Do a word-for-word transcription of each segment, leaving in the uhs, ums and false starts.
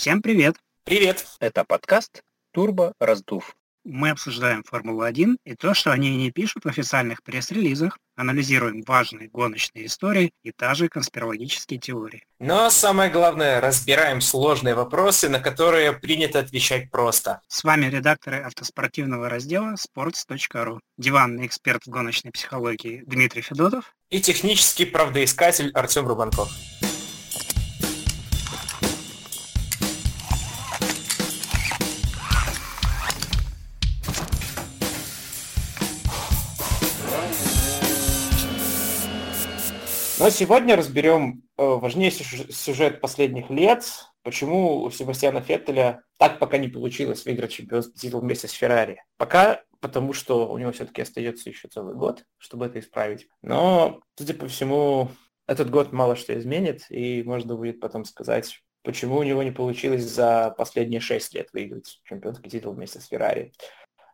Всем привет! Привет! Это подкаст «Турбо-раздув». Мы обсуждаем Формулу-один и то, что они не пишут в официальных пресс-релизах, анализируем важные гоночные истории и даже конспирологические теории. Но самое главное, разбираем сложные вопросы, на которые принято отвечать просто. С вами редакторы автоспортивного раздела спортс точка ру, диванный эксперт в гоночной психологии Дмитрий Федотов и технический правдоискатель Артём Рубанков. Но сегодня разберем важнейший сюжет последних лет, почему у Себастьяна Феттеля так пока не получилось выиграть чемпионский титул вместе с Феррари. Пока потому, что у него все-таки остается еще целый год, чтобы это исправить. Но, судя по всему, этот год мало что изменит, и можно будет потом сказать, почему у него не получилось за последние шесть лет выиграть чемпионский титул вместе с Феррари.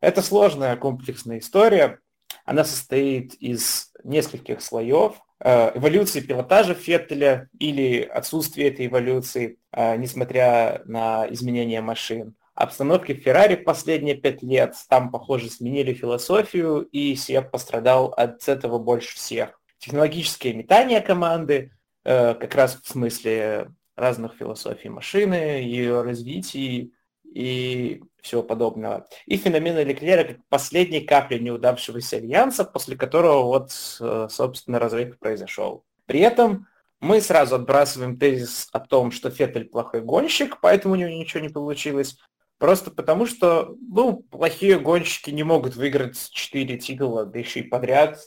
Это сложная комплексная история. Она состоит из нескольких слоев. Эволюции пилотажа Феттеля или отсутствие этой эволюции, несмотря на изменения машин. Обстановки в Феррари последние пять лет, там, похоже, сменили философию, и Себ пострадал от этого больше всех. Технологические метания команды, как раз в смысле разных философий машины, ее развития и всего подобного. И феномен Леклера как последней капли неудавшегося альянса, после которого вот, собственно, разрыв произошел. При этом мы сразу отбрасываем тезис о том, что Феттель плохой гонщик, поэтому у него ничего не получилось. Просто потому, что, ну, плохие гонщики не могут выиграть четыре титула, да еще и подряд,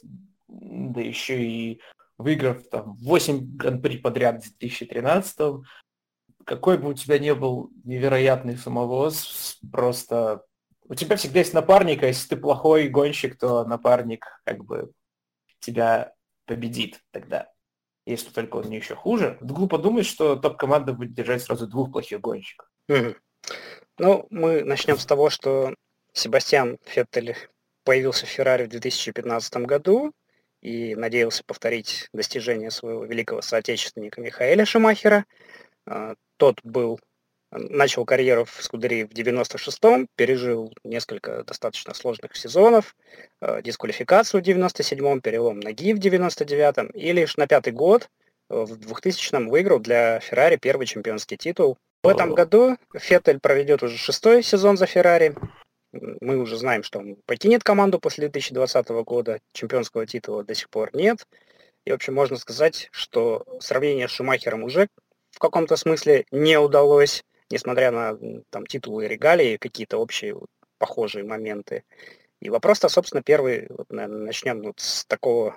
да еще и выиграв там восемь гран-при подряд в две тысячи тринадцатом. Какой бы у тебя ни был невероятный самовоз, просто у тебя всегда есть напарник, а если ты плохой гонщик, то напарник как бы тебя победит тогда, если только он не еще хуже. Глупо думать, что топ-команда будет держать сразу двух плохих гонщиков. Mm-hmm. Ну, мы начнем с того, что Себастьян Феттель появился в Феррари в две тысячи пятнадцатом году и надеялся повторить достижение своего великого соотечественника Михаэля Шумахера. Тот был, начал карьеру в Скудерии в девяносто шестом, пережил несколько достаточно сложных сезонов, э, дисквалификацию в девяносто седьмом, перелом ноги в девяносто девятом, и лишь на пятый год, э, в двухтысячном, выиграл для Феррари первый чемпионский титул. В этом году Феттель проведет уже шестой сезон за Феррари. Мы уже знаем, что он покинет команду после две тысячи двадцатого года, чемпионского титула до сих пор нет. И, в общем, можно сказать, что сравнение с Шумахером уже в каком-то смысле не удалось, несмотря на там, титулы и регалии, какие-то общие вот, похожие моменты. И вопрос-то, собственно, первый, вот, наверное, начнем вот с такого.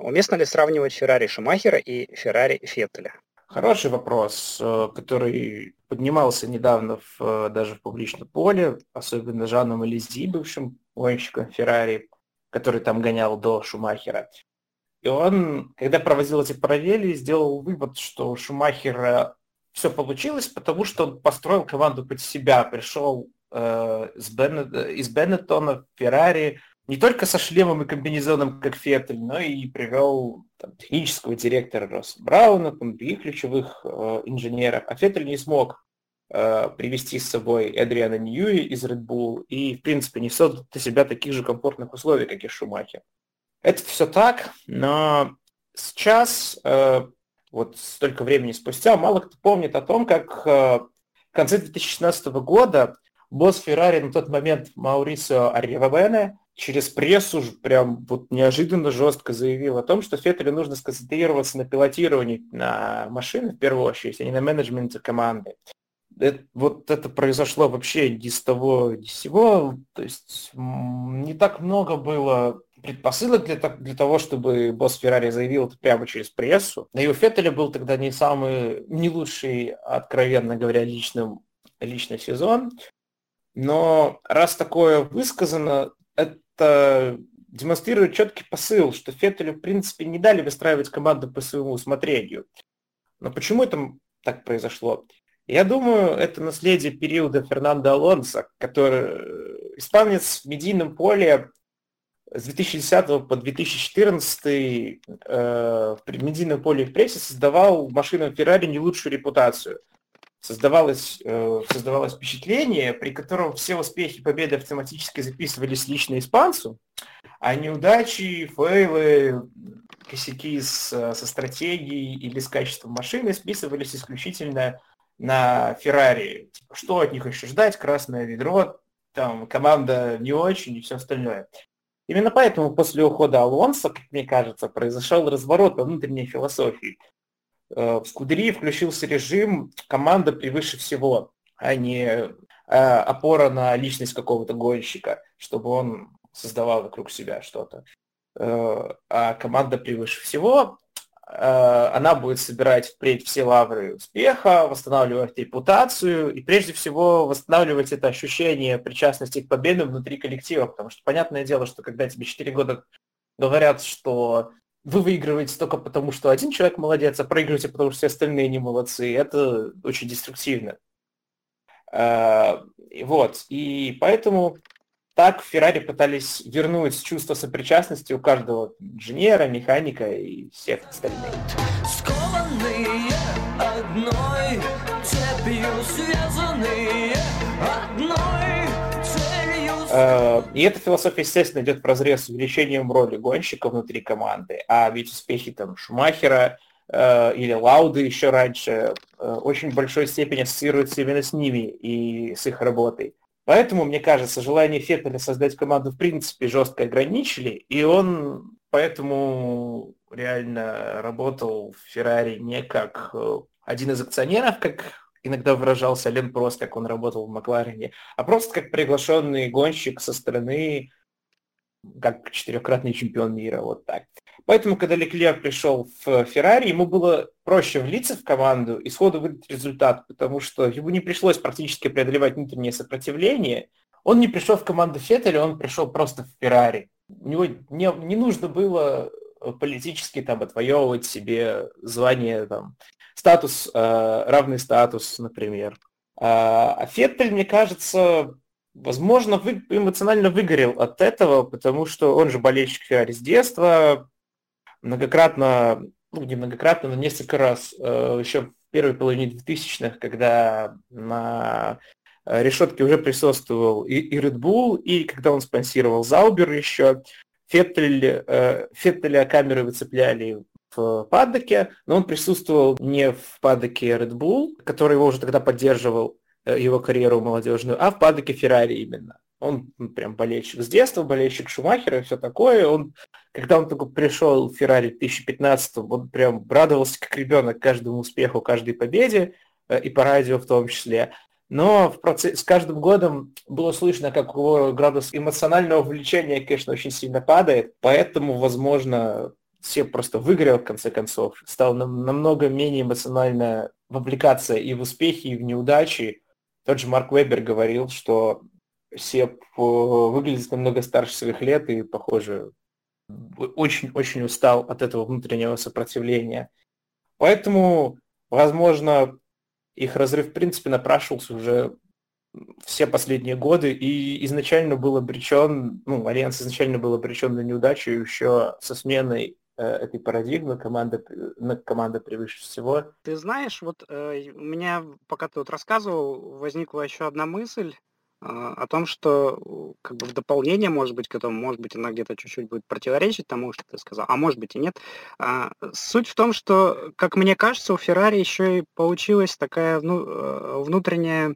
Уместно ли сравнивать Феррари Шумахера и Феррари Феттеля? Хороший вопрос, который поднимался недавно в, даже в публичном поле, особенно Жаном Алези, бывшим гонщиком Феррари, который там гонял до Шумахера. И он, когда проводил эти параллели, сделал вывод, что у Шумахера все получилось, потому что он построил команду под себя, пришел э, с Беннет, из Беннеттона в Феррари, не только со шлемом и комбинезоном, как Феттель, но и привел там, технического директора Росса Брауна, там, других ключевых э, инженеров. А Феттель не смог э, привести с собой Эдриана Ньюи из Рэдбулл и, в принципе, не создал для себя таких же комфортных условий, как и Шумахер. Это все так, но сейчас, э, вот столько времени спустя, мало кто помнит о том, как э, в конце две тысячи шестнадцатого года босс Феррари на тот момент Маурицио Арривабене через прессу прям вот неожиданно жестко заявил о том, что Феттелю нужно сконцентрироваться на пилотировании на машине в первую очередь, а не на менеджменте команды. Это, вот это произошло вообще ни с того, ни с сего. То есть м- не так много было предпосылок для, для того, чтобы босс Феррари заявил это прямо через прессу. Да и у Феттеля был тогда не самый, не лучший, откровенно говоря, личным, личный сезон. Но раз такое высказано, это демонстрирует четкий посыл, что Феттелю, в принципе, не дали выстраивать команду по своему усмотрению. Но почему это так произошло? Я думаю, это наследие периода Фернандо Алонсо, который испанец в медийном поле с две тысячи десятого по две тысячи четырнадцатый э, в медийном поле и в прессе создавал машинам Феррари не лучшую репутацию. создавалось, э, создавалось впечатление, при котором все успехи и победы автоматически записывались лично испанцу, а неудачи, фейлы, косяки с, со стратегией или с качеством машины списывались исключительно на Феррари. Типа, что от них еще ждать? Красное ведро, там, команда не очень и все остальное. Именно поэтому после ухода Алонсо, как мне кажется, произошел разворот во внутренней философии. В Скудерии включился режим «команда превыше всего», а не опора на личность какого-то гонщика, чтобы он создавал вокруг себя что-то. А команда превыше всего, она будет собирать впредь все лавры успеха, восстанавливать репутацию и, прежде всего, восстанавливать это ощущение причастности к победе внутри коллектива, потому что понятное дело, что когда тебе четыре года говорят, что вы выигрываете только потому, что один человек молодец, а проигрываете, потому что все остальные не молодцы, это очень деструктивно. Вот, и поэтому так Феррари пытались вернуть чувство сопричастности у каждого инженера, механика и всех остальных. Скованные одной цепью, связанные одной целью. И эта философия, естественно, идет вразрез с увеличением роли гонщика внутри команды. А ведь успехи там Шумахера или Лауды еще раньше очень в большой степени ассоциируются именно с ними и с их работой. Поэтому, мне кажется, желание Феттеля создать команду в принципе жестко ограничили, и он поэтому реально работал в Феррари не как один из акционеров, как иногда выражался Лен Прост, как он работал в Макларене, а просто как приглашенный гонщик со стороны, как четырехкратный чемпион мира, вот так. Поэтому, когда Леклер пришел в Феррари, ему было проще влиться в команду и сходу выдать результат, потому что ему не пришлось практически преодолевать внутреннее сопротивление. Он не пришел в команду Феттеля, он пришел просто в Феррари. У него не, не нужно было политически там отвоевывать себе звание, там, статус, э, равный статус, например. А, а Феттель, мне кажется, возможно, вы, эмоционально выгорел от этого, потому что он же болельщик Феррари с детства, многократно, ну не многократно, но несколько раз э, еще в первой половине двухтысячных, когда на решетке уже присутствовал и Рэдбулл, и, и когда он спонсировал Заубер еще, Феттель, э, Феттеля камеры выцепляли в паддоке, но он присутствовал не в паддоке Рэдбулл, который его уже тогда поддерживал, его карьеру молодежную, а в паддоке Феррари именно. Он прям болельщик с детства, болельщик Шумахера и все такое. Он, когда он только пришел в Феррари в две тысячи пятнадцатом, он прям радовался как ребенок каждому успеху, каждой победе, и по радио в том числе. Но в процессе, с каждым годом было слышно, как его градус эмоционального вовлечения, конечно, очень сильно падает, поэтому, возможно, все просто выгорел в конце концов. Стал нам, намного менее эмоционально вовлекаться и в успехи, и в неудачи. Тот же Марк Вебер говорил, что Себ выглядит намного старше своих лет и, похоже, очень-очень устал от этого внутреннего сопротивления. Поэтому, возможно, их разрыв, в принципе, напрашивался уже все последние годы, и изначально был обречен, ну, Альянс изначально был обречен на неудачу еще со сменой этой парадигмы, команда, команда превыше всего. Ты знаешь, вот э, у меня, пока ты вот рассказывал, возникла еще одна мысль, о том, что как бы в дополнение, может быть, к этому, может быть, она где-то чуть-чуть будет противоречить тому, что ты сказал, а может быть и нет. А, суть в том, что, как мне кажется, у Феррари еще и получилась такая ну, внутренняя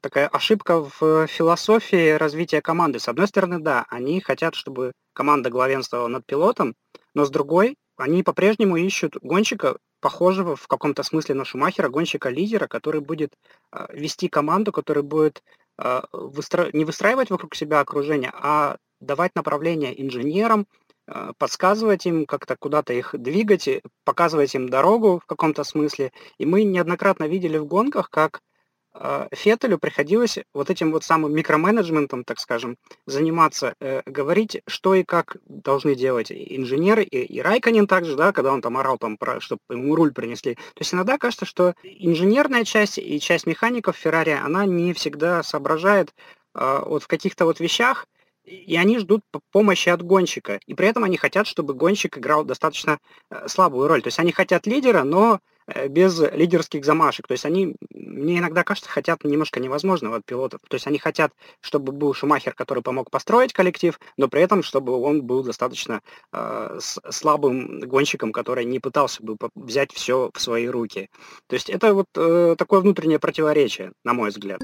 такая ошибка в философии развития команды. С одной стороны, да, они хотят, чтобы команда главенствовала над пилотом, но с другой, они по-прежнему ищут гонщика, похожего в каком-то смысле на Шумахера, гонщика-лидера, который будет э, вести команду, который будет Выстра... не выстраивать вокруг себя окружение, а давать направление инженерам, подсказывать им, как-то куда-то их двигать, показывать им дорогу в каком-то смысле. И мы неоднократно видели в гонках, как Феттелю приходилось вот этим вот самым микроменеджментом, так скажем, заниматься, э, говорить, что и как должны делать инженеры, и, и Райкконен также, да, когда он там орал, там, про, чтобы ему руль принесли. То есть иногда кажется, что инженерная часть и часть механиков Феррари, она не всегда соображает э, вот в каких-то вот вещах, и они ждут помощи от гонщика. И при этом они хотят, чтобы гонщик играл достаточно э, слабую роль. То есть они хотят лидера, но без лидерских замашек. То есть они, мне иногда кажется, хотят немножко невозможного от пилотов. То есть они хотят, чтобы был Шумахер, который помог построить коллектив, но при этом, чтобы он был достаточно э, слабым гонщиком, который не пытался бы взять все в свои руки. То есть это вот э, такое внутреннее противоречие, на мой взгляд.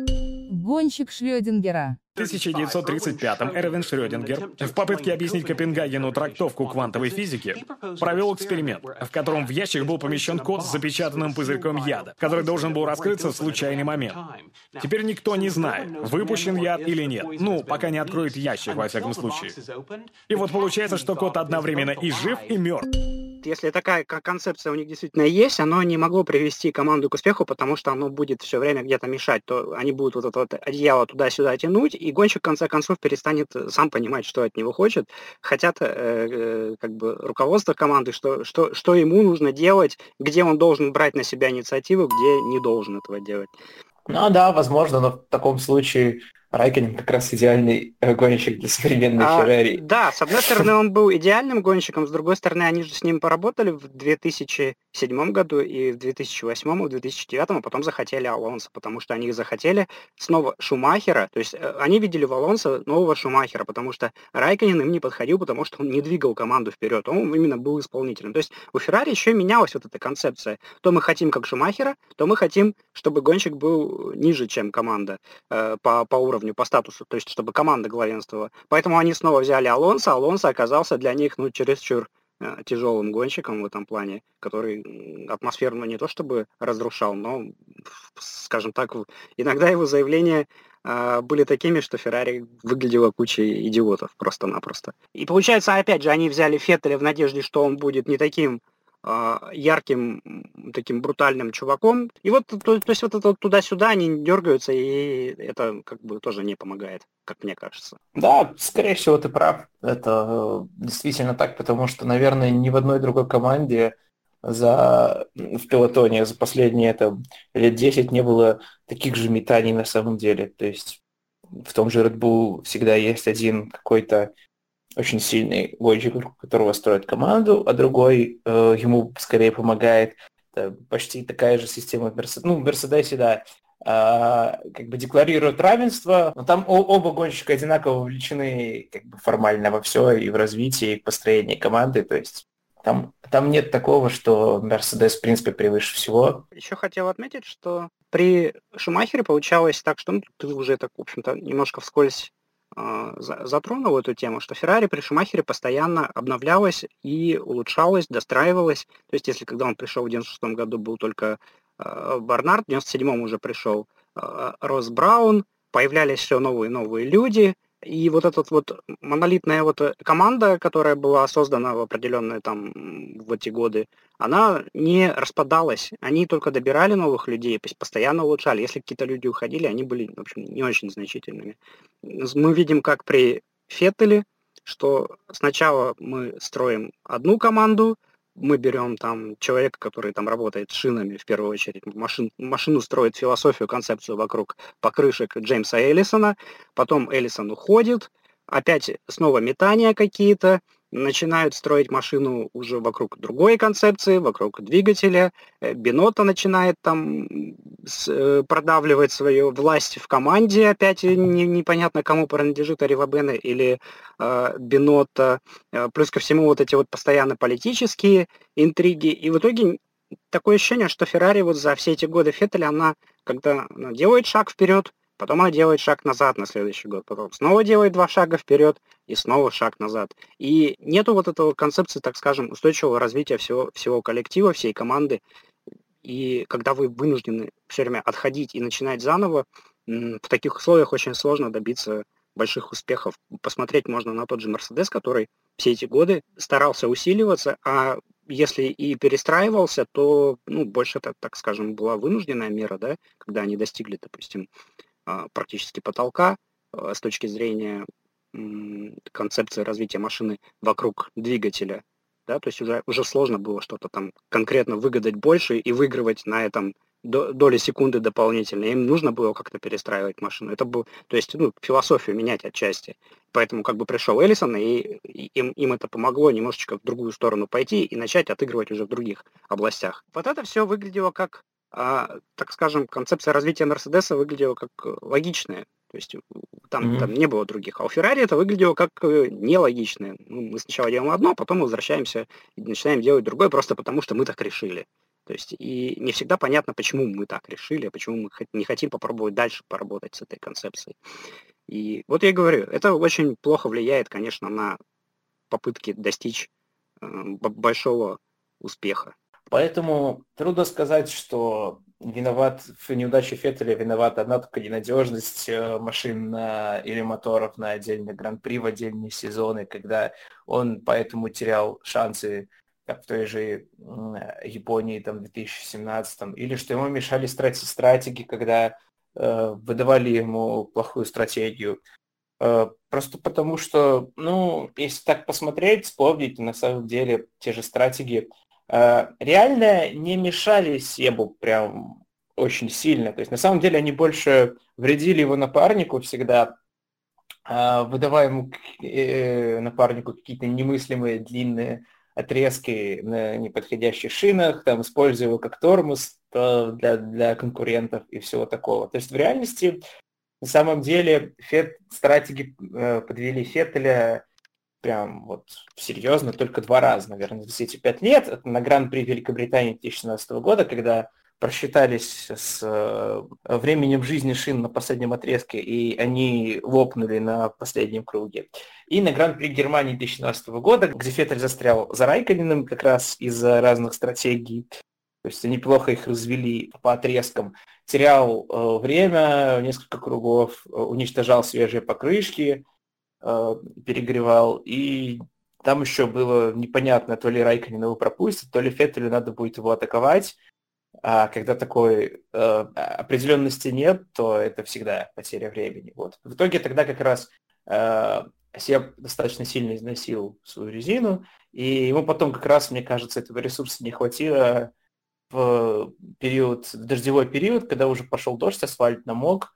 Гонщик Шрёдингера. В тысяча девятьсот тридцать пятом Эрвин Шрёдингер в попытке объяснить Копенгагену трактовку квантовой физики провел эксперимент, в котором в ящик был помещен кот с запечатанным пузырьком яда, который должен был раскрыться в случайный момент. Теперь никто не знает, выпущен яд или нет. Ну, пока не откроет ящик, во всяком случае. И вот получается, что кот одновременно и жив, и мертв. Если такая концепция у них действительно есть, оно не могло привести команду к успеху, потому что оно будет все время где-то мешать. То они будут вот это вот одеяло туда-сюда тянуть, и гонщик, в конце концов, перестанет сам понимать, что от него хочет. Хотят э, как бы руководство команды, что, что, что ему нужно делать, где он должен брать на себя инициативу, где не должен этого делать. Ну да, возможно, но в таком случае Райкконен как раз идеальный гонщик для современной а, Феррари. Да, с одной стороны, он был идеальным гонщиком, с другой стороны, они же с ним поработали в две тысячи седьмом году, и в две тысячи восьмом, и в две тысячи девятом, а потом захотели Алонсо, потому что они захотели снова Шумахера, то есть они видели в Алонсо нового Шумахера, потому что Райкконен им не подходил, потому что он не двигал команду вперед, он именно был исполнителем. То есть у Феррари еще менялась вот эта концепция. То мы хотим как Шумахера, то мы хотим, чтобы гонщик был ниже, чем команда э, по, по уровню, по статусу, то есть чтобы команда главенствовала. Поэтому они снова взяли Алонсо. Алонсо оказался для них, ну, чересчур э, тяжелым гонщиком в этом плане, который атмосферу не то чтобы разрушал, но, скажем так, иногда его заявления э, были такими, что Феррари выглядела кучей идиотов просто-напросто. И получается, опять же, они взяли Феттеля в надежде, что он будет не таким ярким, таким брутальным чуваком. И вот, то, то есть вот это туда-сюда они дергаются, и это как бы тоже не помогает, как мне кажется. Да, скорее всего, ты прав. Это действительно так, потому что, наверное, ни в одной другой команде за, в пилотоне за последние там, лет десять не было таких же метаний на самом деле. То есть в том же Рэдбулл всегда есть один какой-то очень сильный гонщик, у которого строит команду, а другой э, ему скорее помогает. Это почти такая же система в Мерседесе. Ну, в Мерседесе, да, э, как бы декларируют равенство, но там о- оба гонщика одинаково вовлечены как бы формально во все, и в развитие, и в построение команды, то есть там, там нет такого, что Мерседес, в принципе, превыше всего. Еще хотел отметить, что при Шумахере получалось так, что ну, ты уже так, в общем-то, немножко вскользь затронул эту тему, что Феррари при Шумахере постоянно обновлялась и улучшалась, достраивалась. То есть, если когда он пришел в девяносто шестом году, был только э, Барнард, в девяносто седьмом уже пришел э, Росс Браун, появлялись все новые и новые люди, и вот эта вот монолитная вот команда, которая была создана в определенные там в эти годы, она не распадалась. Они только добирали новых людей, постоянно улучшали. Если какие-то люди уходили, они были, в общем, не очень значительными. Мы видим, как при Феттеле, что сначала мы строим одну команду, мы берем там человека, который там работает с шинами, в первую очередь, машин, машину строит философию, концепцию вокруг покрышек Джеймса Эллисона, потом Эллисон уходит, опять снова метания какие-то, начинают строить машину уже вокруг другой концепции, вокруг двигателя, Бинотто начинает там продавливать свою власть в команде, опять не, непонятно, кому принадлежит Арривабене или э, Бинотто, плюс ко всему вот эти вот постоянно политические интриги, и в итоге такое ощущение, что Феррари вот за все эти годы Феттеля, она когда она делает шаг вперед, потом она делает шаг назад на следующий год, потом снова делает два шага вперед и снова шаг назад. И нету вот этого концепции, так скажем, устойчивого развития всего, всего коллектива, всей команды. И когда вы вынуждены все время отходить и начинать заново, в таких условиях очень сложно добиться больших успехов. Посмотреть можно на тот же Мерседес, который все эти годы старался усиливаться, а если и перестраивался, то ну, больше это, так скажем, была вынужденная мера, да, когда они достигли, допустим, практически потолка с точки зрения концепции развития машины вокруг двигателя. Да? То есть уже, уже сложно было что-то там конкретно выгадать больше и выигрывать на этом до, доли секунды дополнительно. Им нужно было как-то перестраивать машину. Это был, то есть, ну, философию менять отчасти. Поэтому как бы пришел Эллисон, и, и им, им это помогло немножечко в другую сторону пойти и начать отыгрывать уже в других областях. Вот это все выглядело как, а, так скажем, концепция развития Мерседеса выглядела как логичная. То есть там, mm-hmm. там не было других. А у Феррари это выглядело как нелогичное. Ну, мы сначала делаем одно, потом возвращаемся и начинаем делать другое, просто потому что мы так решили. То есть и не всегда понятно, почему мы так решили, почему мы не хотим попробовать дальше поработать с этой концепцией. И вот я и говорю, это очень плохо влияет, конечно, на попытки достичь э, большого успеха. Поэтому трудно сказать, что виноват в неудаче Феттеля, виновата одна только ненадежность машин на, или моторов на отдельный гран-при в отдельные сезоны, когда он поэтому терял шансы, как в той же Японии там, в две тысячи семнадцатом, или что ему мешали стратеги, когда э, выдавали ему плохую стратегию. Э, просто потому что, ну, если так посмотреть, вспомнить, на самом деле те же стратегии реально не мешали Себу прям очень сильно. То есть на самом деле они больше вредили его напарнику всегда, выдавая ему напарнику какие-то немыслимые длинные отрезки на неподходящих шинах, там, используя его как тормоз для, для конкурентов и всего такого. То есть в реальности на самом деле Фет, стратеги подвели Феттеля прям вот серьезно только два раза, наверное, за эти пять лет. Это на Гран-при Великобритании две тысячи семнадцатого года, когда просчитались с временем жизни шин на последнем отрезке, и они лопнули на последнем круге. И на Гран-при Германии две тысячи семнадцатого года, где Феттель застрял за Райкконеном как раз из-за разных стратегий. То есть они плохо их развели по отрезкам. Терял э, время, несколько кругов, э, уничтожал свежие покрышки, перегревал, и там еще было непонятно, то ли Райкконен его пропустит, то ли Феттелю надо будет его атаковать, а когда такой э, определенности нет, то это всегда потеря времени. Вот. В итоге тогда как раз э, Себ достаточно сильно износил свою резину, и ему потом как раз, мне кажется, этого ресурса не хватило в период, в дождевой период, когда уже пошел дождь, асфальт намок,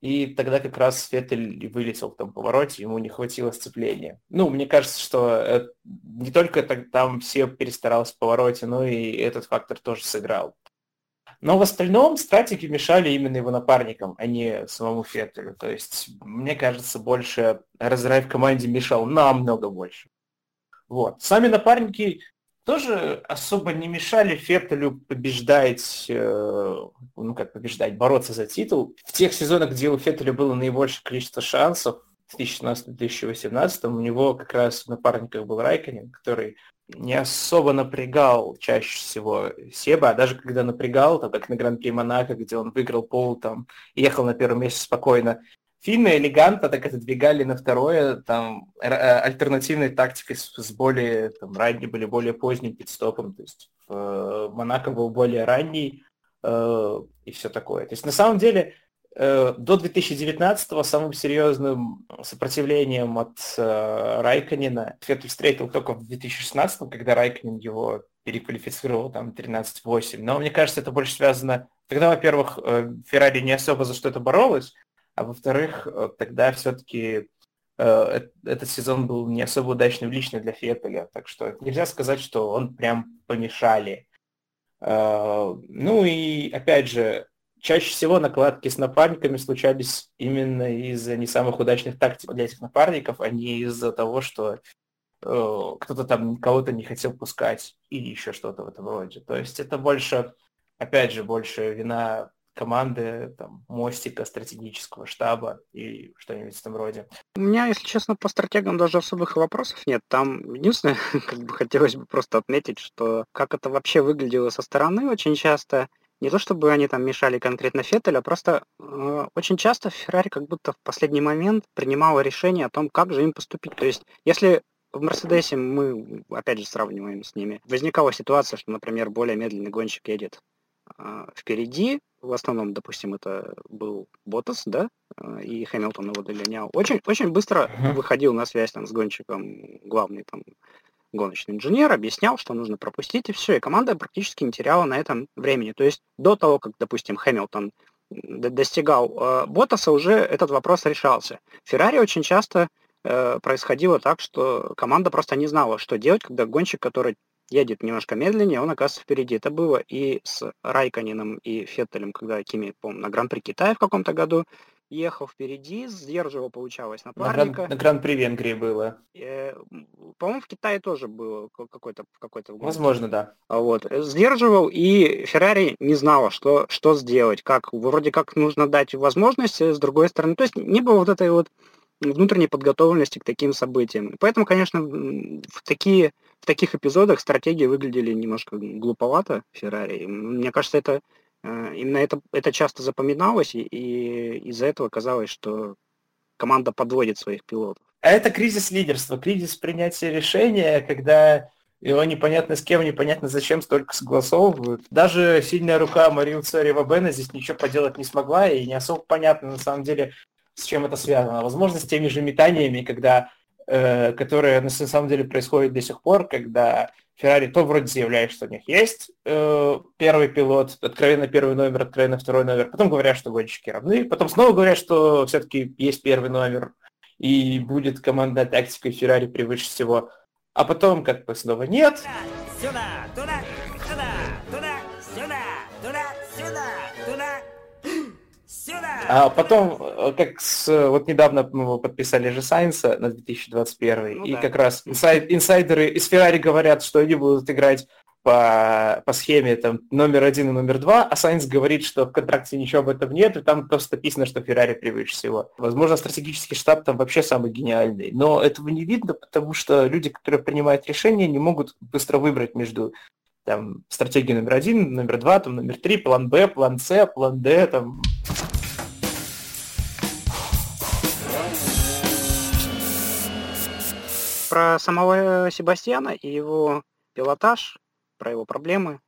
и тогда как раз Феттель вылетел в том повороте, ему не хватило сцепления. Ну, мне кажется, что не только там все перестарался в повороте, но и этот фактор тоже сыграл. Но в остальном стратеги мешали именно его напарникам, а не самому Феттелю. То есть, мне кажется, больше разрыв в команде мешал намного больше. Вот. Сами напарники тоже особо не мешали Феттелю побеждать, ну как побеждать, бороться за титул. В тех сезонах, где у Феттеля было наибольшее количество шансов, в две тысячи шестнадцатом - две тысячи восемнадцатом, у него как раз в напарниках был Райкконен, который не особо напрягал чаще всего Себа, а даже когда напрягал, там, как на Гран-при Монако, где он выиграл пол, там, ехал на первом месте спокойно, финны элегантно так отодвигали на второе, там, альтернативной тактикой с более, там, ранним или более поздним пидстопом, то есть в Монако был более ранний э, и все такое. То есть на самом деле э, до две тысячи девятнадцатого самым серьезным сопротивлением от э, Райкконена Феттель встретил только в две тысячи шестнадцатом, когда Райкконен его переквалифицировал там тринадцать восемь. Но мне кажется, это больше связано... Тогда, во-первых, Феррари не особо за что-то боролась, а во-вторых, тогда все-таки э, этот сезон был не особо удачным лично для Феттеля, так что нельзя сказать, что он прям помешали. Э, ну и, опять же, чаще всего накладки с напарниками случались именно из-за не самых удачных тактик для этих напарников, а не из-за того, что э, кто-то там кого-то не хотел пускать или еще что-то в этом роде. То есть это больше, опять же, больше вина... команды, там, мостика, стратегического штаба и что-нибудь в этом роде. У меня, если честно, по стратегам даже особых вопросов нет. Там единственное, как бы хотелось бы просто отметить, что как это вообще выглядело со стороны очень часто, не то чтобы они там мешали конкретно Феттелю, а просто э, очень часто Феррари как будто в последний момент принимала решение о том, как же им поступить. То есть, если в Мерседесе мы, опять же, сравниваем с ними, возникала ситуация, что, например, более медленный гонщик едет э, впереди, в основном, допустим, это был Боттас, да, и Хэмилтон его догонял. Очень, очень быстро выходил на связь там с гонщиком главный там гоночный инженер, объяснял, что нужно пропустить, и все, и команда практически не теряла на этом времени. То есть до того, как, допустим, Хэмилтон достигал э, Боттаса, уже этот вопрос решался. В Феррари очень часто э, происходило так, что команда просто не знала, что делать, когда гонщик, который едет немножко медленнее, он оказывается впереди. Это было и с Райкконеном и Феттелем, когда Кими, по-моему, на Гран-при Китая в каком-то году ехал впереди, сдерживал, получалось, напарника. На, на Гран-при Венгрии было. Э, по-моему, в Китае тоже было какой-то... какой-то возможно, да. Вот. Сдерживал, и Феррари не знала, что, что сделать, как. Вроде как нужно дать возможность, с другой стороны. То есть не было вот этой вот внутренней подготовленности к таким событиям. Поэтому, конечно, в такие... В таких эпизодах стратегии выглядели немножко глуповато Феррари. Мне кажется, это именно это, это часто запоминалось, и, и из-за этого казалось, что команда подводит своих пилотов. А это кризис лидерства, кризис принятия решения, когда его непонятно с кем, непонятно зачем столько согласовывают. Даже сильная рука Марио Цорева-Бена здесь ничего поделать не смогла, и не особо понятно, на самом деле, с чем это связано. Возможно, с теми же метаниями, когда... которые на самом деле происходят до сих пор, когда Феррари то вроде заявляет, что у них есть э, первый пилот, откровенно первый номер, откровенно второй номер, потом говорят, что гонщики равны, потом снова говорят, что все-таки есть первый номер, и будет командная тактика Феррари превыше всего, а потом как бы снова нет. Сюда, туда, сюда, туда, сюда, туда, сюда, туда. А потом, как с, вот недавно подписали же Сайнса на две тысячи двадцать первый, ну, и да. Как раз инсайд, инсайдеры из Феррари говорят, что они будут играть по, по схеме там, номер один и номер два, а Сайнс говорит, что в контракте ничего об этом нет, и там просто написано, что Феррари превыше всего. Возможно, стратегический штаб там вообще самый гениальный, но этого не видно, потому что люди, которые принимают решения, не могут быстро выбрать между... Там, стратегия номер один, номер два, там, номер три, план Б, план С, план Д, там... Про самого Себастьяна и его пилотаж, про его проблемы,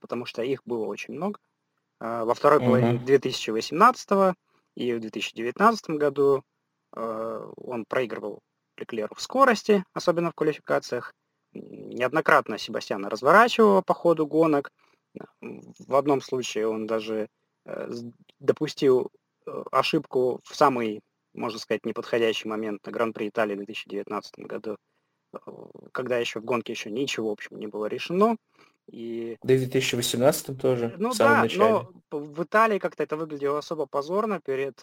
потому что их было очень много. Во второй половине mm-hmm. две тысячи восемнадцатого и в две тысячи девятнадцатом году он проигрывал Леклеру в скорости, особенно в квалификациях. Неоднократно Себастьяна разворачивало по ходу гонок. В одном случае он даже допустил ошибку в самый, можно сказать, неподходящий момент на Гран-при Италии в две тысячи девятнадцатом году, когда еще в гонке еще ничего, в общем, не было решено. И... Да и в две тысячи восемнадцатом тоже, ну, в самом да, начале. Но в Италии как-то это выглядело особо позорно перед...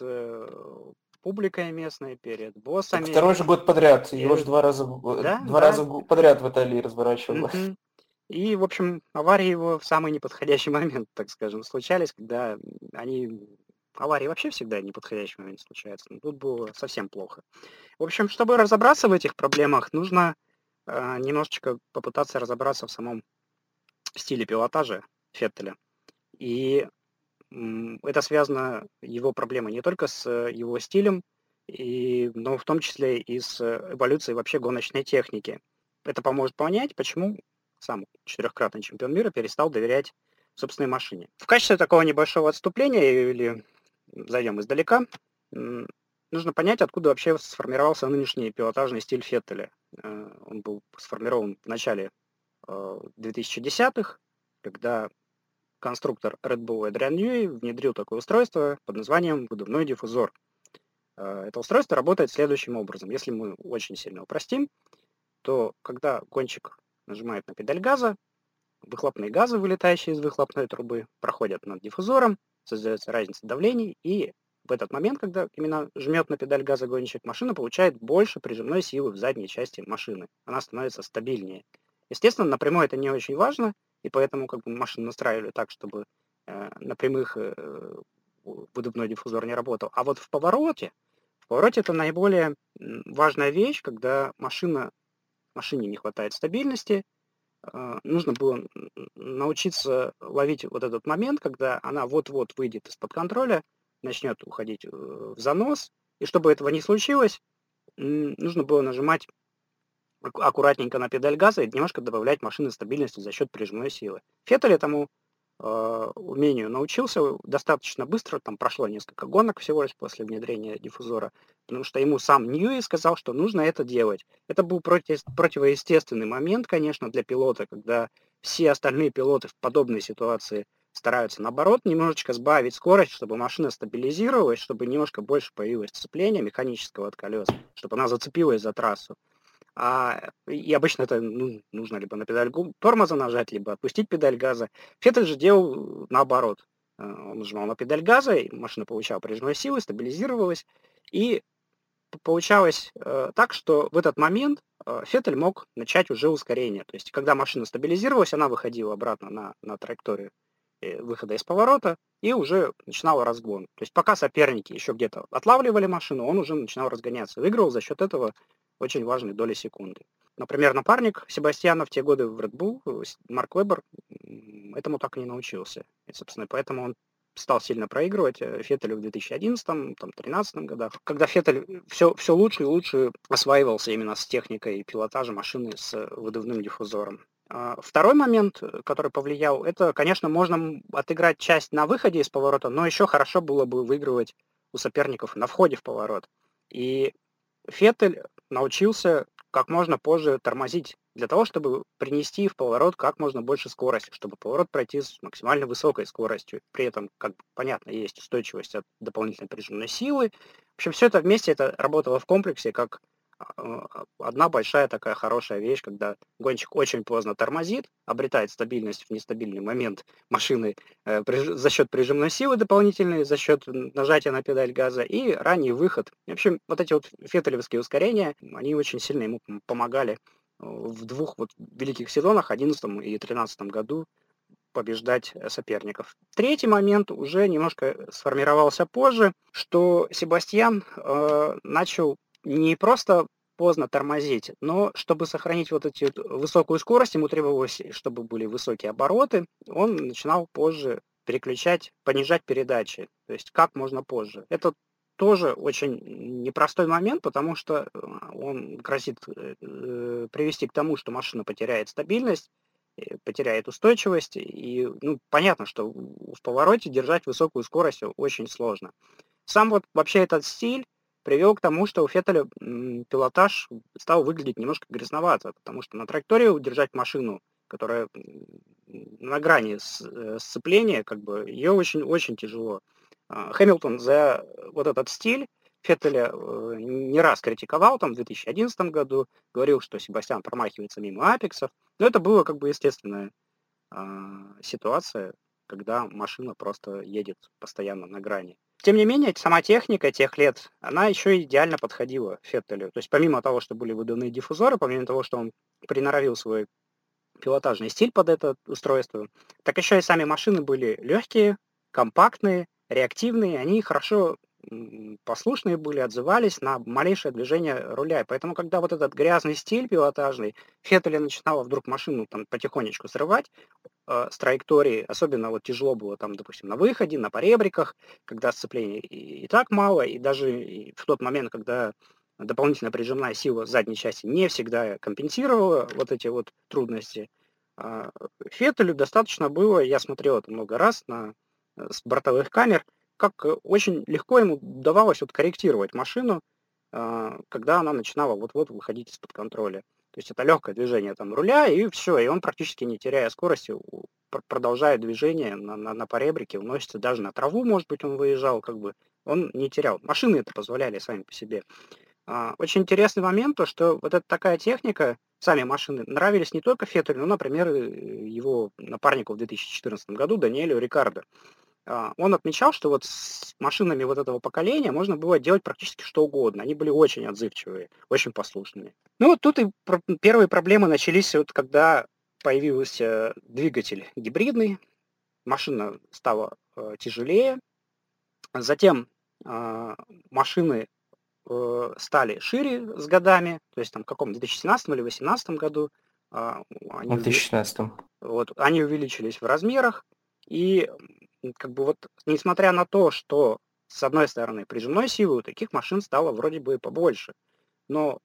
публикой местной, перед боссами. Так второй же год подряд, его и... же два раза да? два да. раза подряд в Италии разворачивало. Mm-hmm. И, в общем, аварии его в самый неподходящий момент, так скажем, случались, когда они... Аварии вообще всегда в неподходящий момент случаются, но тут было совсем плохо. В общем, чтобы разобраться в этих проблемах, нужно э, немножечко попытаться разобраться в самом стиле пилотажа Феттеля. И... Это связано, его проблема не только с его стилем, и, но в том числе и с эволюцией вообще гоночной техники. Это поможет понять, почему сам четырехкратный чемпион мира перестал доверять собственной машине. В качестве такого небольшого отступления, или зайдем издалека, нужно понять, откуда вообще сформировался нынешний пилотажный стиль Феттеля. Он был сформирован в начале две тысячи десятых, когда... конструктор Рэдбулла Эдриан Ньюи внедрил такое устройство под названием «выдувной диффузор». Это устройство работает следующим образом. Если мы очень сильно упростим, то когда гонщик нажимает на педаль газа, выхлопные газы, вылетающие из выхлопной трубы, проходят над диффузором, создается разница давлений, и в этот момент, когда именно жмет на педаль газа гонщик, машина получает больше прижимной силы в задней части машины. Она становится стабильнее. Естественно, напрямую это не очень важно, и поэтому как бы машину настраивали так, чтобы э, на прямых э, выдувной диффузор не работал. А вот в повороте, в повороте это наиболее важная вещь, когда машина, машине не хватает стабильности. Э, нужно было научиться ловить вот этот момент, когда она вот-вот выйдет из-под контроля, начнет уходить в занос. И чтобы этого не случилось, нужно было нажимать аккуратненько на педаль газа и немножко добавлять машины стабильности за счет прижимной силы. Феттель этому э, умению научился достаточно быстро, там прошло несколько гонок всего лишь после внедрения диффузора, потому что ему сам Ньюи сказал, что нужно это делать. Это был против, противоестественный момент, конечно, для пилота, когда все остальные пилоты в подобной ситуации стараются, наоборот, немножечко сбавить скорость, чтобы машина стабилизировалась, чтобы немножко больше появилось сцепление механического от колес, чтобы она зацепилась за трассу. А, и обычно это ну, нужно либо на педаль тормоза нажать, либо отпустить педаль газа. Феттель же делал наоборот. Он нажимал на педаль газа, и машина получала прежнюю силу, стабилизировалась. И получалось э, так, что в этот момент э, Феттель мог начать уже ускорение. То есть, когда машина стабилизировалась, она выходила обратно на, на траекторию выхода из поворота и уже начинала разгон. То есть пока соперники еще где-то отлавливали машину, он уже начинал разгоняться. Выиграл за счет этого очень важные доли секунды. Например, напарник Себастьяна в те годы в Рэдбулл, Марк Вебер, этому так и не научился. И, собственно, поэтому он стал сильно проигрывать Феттелю в две тысячи одиннадцатом, тринадцатом годах, когда Феттель все, все лучше и лучше осваивался именно с техникой пилотажа машины с выдувным диффузором. Второй момент, который повлиял, это, конечно, можно отыграть часть на выходе из поворота, но еще хорошо было бы выигрывать у соперников на входе в поворот. И Феттель научился как можно позже тормозить, для того, чтобы принести в поворот как можно больше скорости, чтобы поворот пройти с максимально высокой скоростью. При этом, как понятно, есть устойчивость от дополнительной прижимной силы. В общем, все это вместе это работало в комплексе, как одна большая такая хорошая вещь, когда гонщик очень поздно тормозит, обретает стабильность в нестабильный момент машины э, при, за счет прижимной силы дополнительной, за счет нажатия на педаль газа и ранний выход. В общем, вот эти вот феттелевские ускорения, они очень сильно ему помогали в двух вот великих сезонах, одиннадцатом и тринадцатом году, побеждать соперников. Третий момент уже немножко сформировался позже, что Себастьян э, начал не просто поздно тормозить, но чтобы сохранить вот эту вот высокую скорость, ему требовалось, чтобы были высокие обороты, он начинал позже переключать, понижать передачи, то есть как можно позже. Это тоже очень непростой момент, потому что он грозит привести к тому, что машина потеряет стабильность, потеряет устойчивость, и ну, понятно, что в повороте держать высокую скорость очень сложно. Сам вот вообще этот стиль привел к тому, что у Феттеля пилотаж стал выглядеть немножко грязновато, потому что на траектории удержать машину, которая на грани сцепления, как бы, ее очень-очень тяжело. Хэмилтон за вот этот стиль Феттеля не раз критиковал, там, в две тысячи одиннадцатом году, говорил, что Себастьян промахивается мимо апексов, но это была как бы естественная ситуация, когда машина просто едет постоянно на грани. Тем не менее, сама техника тех лет, она еще идеально подходила Феттелю. То есть помимо того, что были выдувные диффузоры, помимо того, что он приноровил свой пилотажный стиль под это устройство, так еще и сами машины были легкие, компактные, реактивные. Они хорошо послушные были, отзывались на малейшее движение руля. И поэтому, когда вот этот грязный стиль пилотажный, Феттеля начинала вдруг машину там потихонечку срывать э, с траектории, особенно вот тяжело было там, допустим, на выходе, на поребриках, когда сцепления и, и так мало, и даже и в тот момент, когда дополнительная прижимная сила задней части не всегда компенсировала вот эти вот трудности, э, Феттелю достаточно было, я смотрел это много раз на, с бортовых камер, как очень легко ему удавалось вот корректировать машину, когда она начинала вот-вот выходить из-под контроля. То есть это легкое движение там руля, и все, и он практически не теряя скорости, продолжает движение на, на, на поребрике, уносится даже на траву, может быть, он выезжал, как бы он не терял. Машины это позволяли сами по себе. Очень интересный момент, то что вот эта такая техника, сами машины нравились не только Феттелю, но, например, его напарнику в две тысячи четырнадцатом году Даниэлю Рикардо. Он отмечал, что вот с машинами вот этого поколения можно было делать практически что угодно. Они были очень отзывчивые, очень послушными. Ну вот тут и первые проблемы начались, вот когда появился двигатель гибридный, машина стала э, тяжелее, затем э, машины э, стали шире с годами, то есть там в каком две тысячи семнадцатом или две тысячи восемнадцатом году э, они, две тысячи шестнадцатом. Вот, они увеличились в размерах, и как бы вот, несмотря на то, что, с одной стороны, прижимной силы у таких машин стало вроде бы побольше, но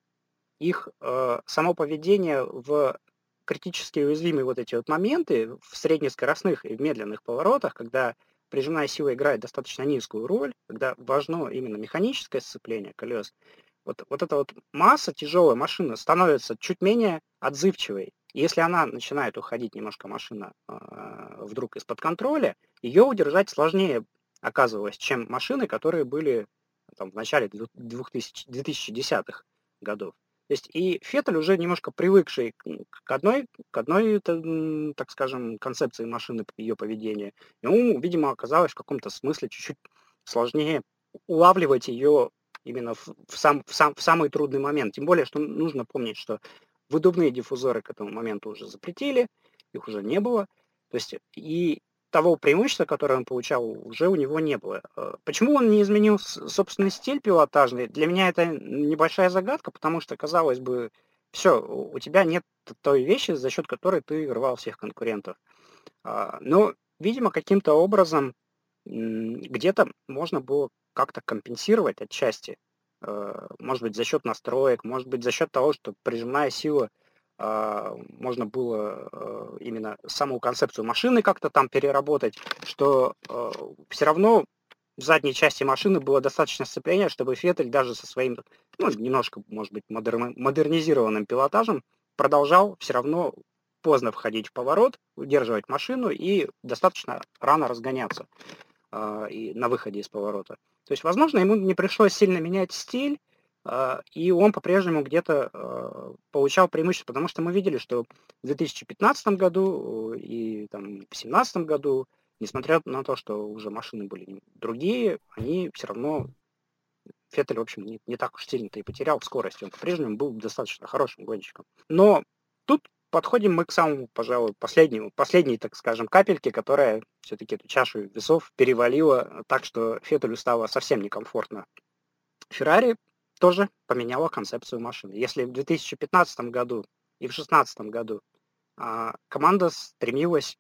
их э, само поведение в критически уязвимы вот эти вот моменты в среднескоростных и в медленных поворотах, когда прижимная сила играет достаточно низкую роль, когда важно именно механическое сцепление колес. Вот, вот эта вот масса тяжелая машина становится чуть менее отзывчивой. Если она начинает уходить немножко машина э, вдруг из-под контроля, ее удержать сложнее оказывалось, чем машины, которые были там, в начале двухтысячных, две тысячи десятых годов. То есть и Феттель, уже немножко привыкший к одной, к одной, так скажем, концепции машины, ее поведения, ему, видимо, оказалось в каком-то смысле чуть-чуть сложнее улавливать ее именно в, сам, в, сам, в самый трудный момент. Тем более, что нужно помнить, что выдувные диффузоры к этому моменту уже запретили, их уже не было. То есть и того преимущества, которое он получал, уже у него не было. Почему он не изменил собственный стиль пилотажный? Для меня это небольшая загадка, потому что, казалось бы, все, у тебя нет той вещи, за счет которой ты рвал всех конкурентов. Но, видимо, каким-то образом где-то можно было как-то компенсировать отчасти. Может быть, за счет настроек, может быть, за счет того, что прижимная сила, можно было именно саму концепцию машины как-то там переработать, что все равно в задней части машины было достаточно сцепления, чтобы Феттель даже со своим, ну, немножко, может быть, модернизированным пилотажем продолжал все равно поздно входить в поворот, удерживать машину и достаточно рано разгоняться и на выходе из поворота. То есть, возможно, ему не пришлось сильно менять стиль, и он по-прежнему где-то получал преимущество, потому что мы видели, что в две тысячи пятнадцатом году и там, в две тысячи семнадцатом году, несмотря на то, что уже машины были другие, они все равно, Феттель, в общем, не, не так уж сильно-то и потерял в скорости, он по-прежнему был достаточно хорошим гонщиком. Но тут подходим мы к самому, пожалуй, последнему, последней, так скажем, капельке, которая все-таки эту чашу весов перевалила так, что Феттелю стало совсем некомфортно. Феррари тоже поменяла концепцию машины. Если в две тысячи пятнадцатом году и в две тысячи шестнадцатом году а, команда стремилась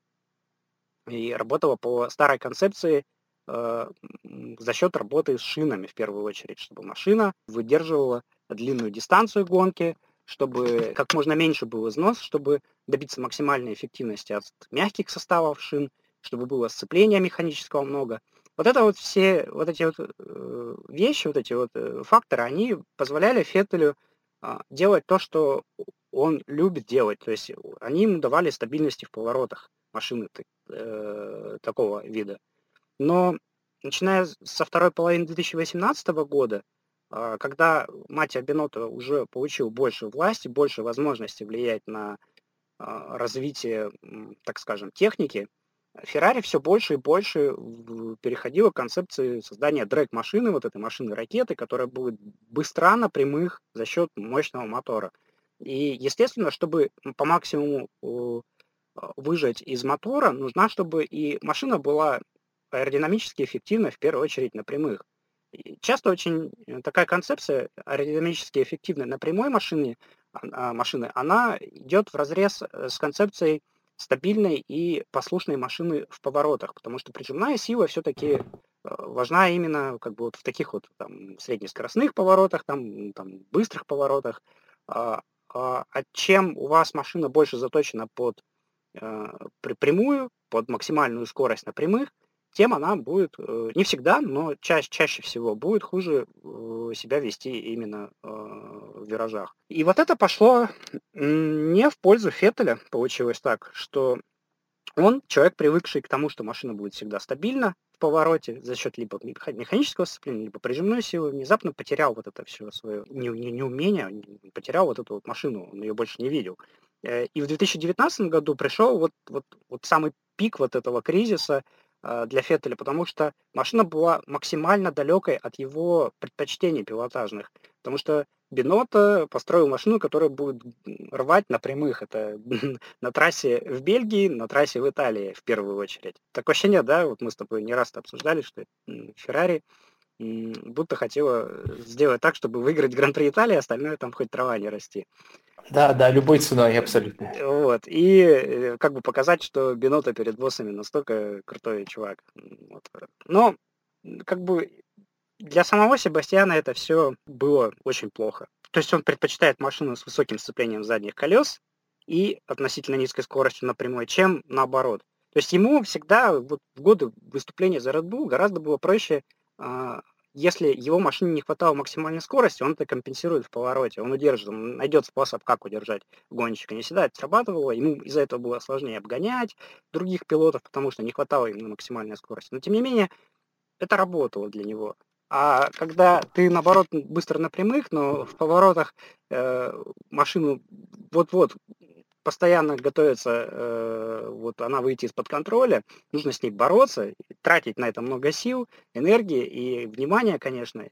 и работала по старой концепции а, за счет работы с шинами, в первую очередь, чтобы машина выдерживала длинную дистанцию гонки, чтобы как можно меньше был износ, чтобы добиться максимальной эффективности от мягких составов шин, чтобы было сцепления механического много. Вот это вот все вот эти вот вещи, вот эти вот факторы, они позволяли Феттелю делать то, что он любит делать. То есть они ему давали стабильности в поворотах машины такого вида. Но начиная со второй половины две тысячи восемнадцатого года, когда Маттиа Бинотто уже получил больше власти, больше возможностей влиять на развитие, так скажем, техники, Феррари все больше и больше переходила к концепции создания дрэг-машины, вот этой машины-ракеты, которая будет быстра на прямых за счет мощного мотора. И, естественно, чтобы по максимуму выжать из мотора, нужна, чтобы и машина была аэродинамически эффективна, в первую очередь, на прямых. Часто очень такая концепция аэродинамически эффективной на прямой машине, машины, она идет вразрез с концепцией стабильной и послушной машины в поворотах, потому что прижимная сила все-таки важна именно как бы вот в таких вот там, среднескоростных поворотах, там, там, быстрых поворотах. А, а, а чем у вас машина больше заточена под а, прямую, под максимальную скорость на прямых, тем она будет, не всегда, но чаще, чаще всего будет хуже себя вести именно в виражах. И вот это пошло не в пользу Феттеля, получилось так, что он человек, привыкший к тому, что машина будет всегда стабильна в повороте за счет либо механического сцепления, либо прижимной силы, внезапно потерял вот это все свое неумение, потерял вот эту вот машину, он ее больше не видел. И в две тысячи девятнадцатом году пришел вот, вот, вот самый пик вот этого кризиса для Феттеля, потому что машина была максимально далекой от его предпочтений пилотажных. Потому что Бинотто построил машину, которая будет рвать на прямых. Это на трассе в Бельгии, на трассе в Италии в первую очередь. Такое ощущение, да, вот мы с тобой не раз обсуждали, что Феррари будто хотела сделать так, чтобы выиграть Гран-при Италии, остальное там хоть трава не расти. Да, да, любой ценой, абсолютно. Вот, и как бы показать, что Бинотто перед боссами настолько крутой чувак. Вот. Но, как бы, для самого Себастьяна это все было очень плохо. То есть он предпочитает машину с высоким сцеплением задних колес, и относительно низкой скоростью на прямой, чем наоборот. То есть ему всегда вот, в годы выступления за Red Bull гораздо было проще, э, если его машине не хватало максимальной скорости, он это компенсирует в повороте, он удержит, он найдет способ, как удержать гонщика. Не всегда это срабатывало, ему из-за этого было сложнее обгонять других пилотов, потому что не хватало именно максимальной скорости. Но тем не менее, это работало для него. А когда ты, наоборот, быстро на прямых, но в поворотах э, машину вот-вот постоянно готовится, э, вот она выйти из-под контроля, нужно с ней бороться, тратить на это много сил, энергии и внимания, конечно.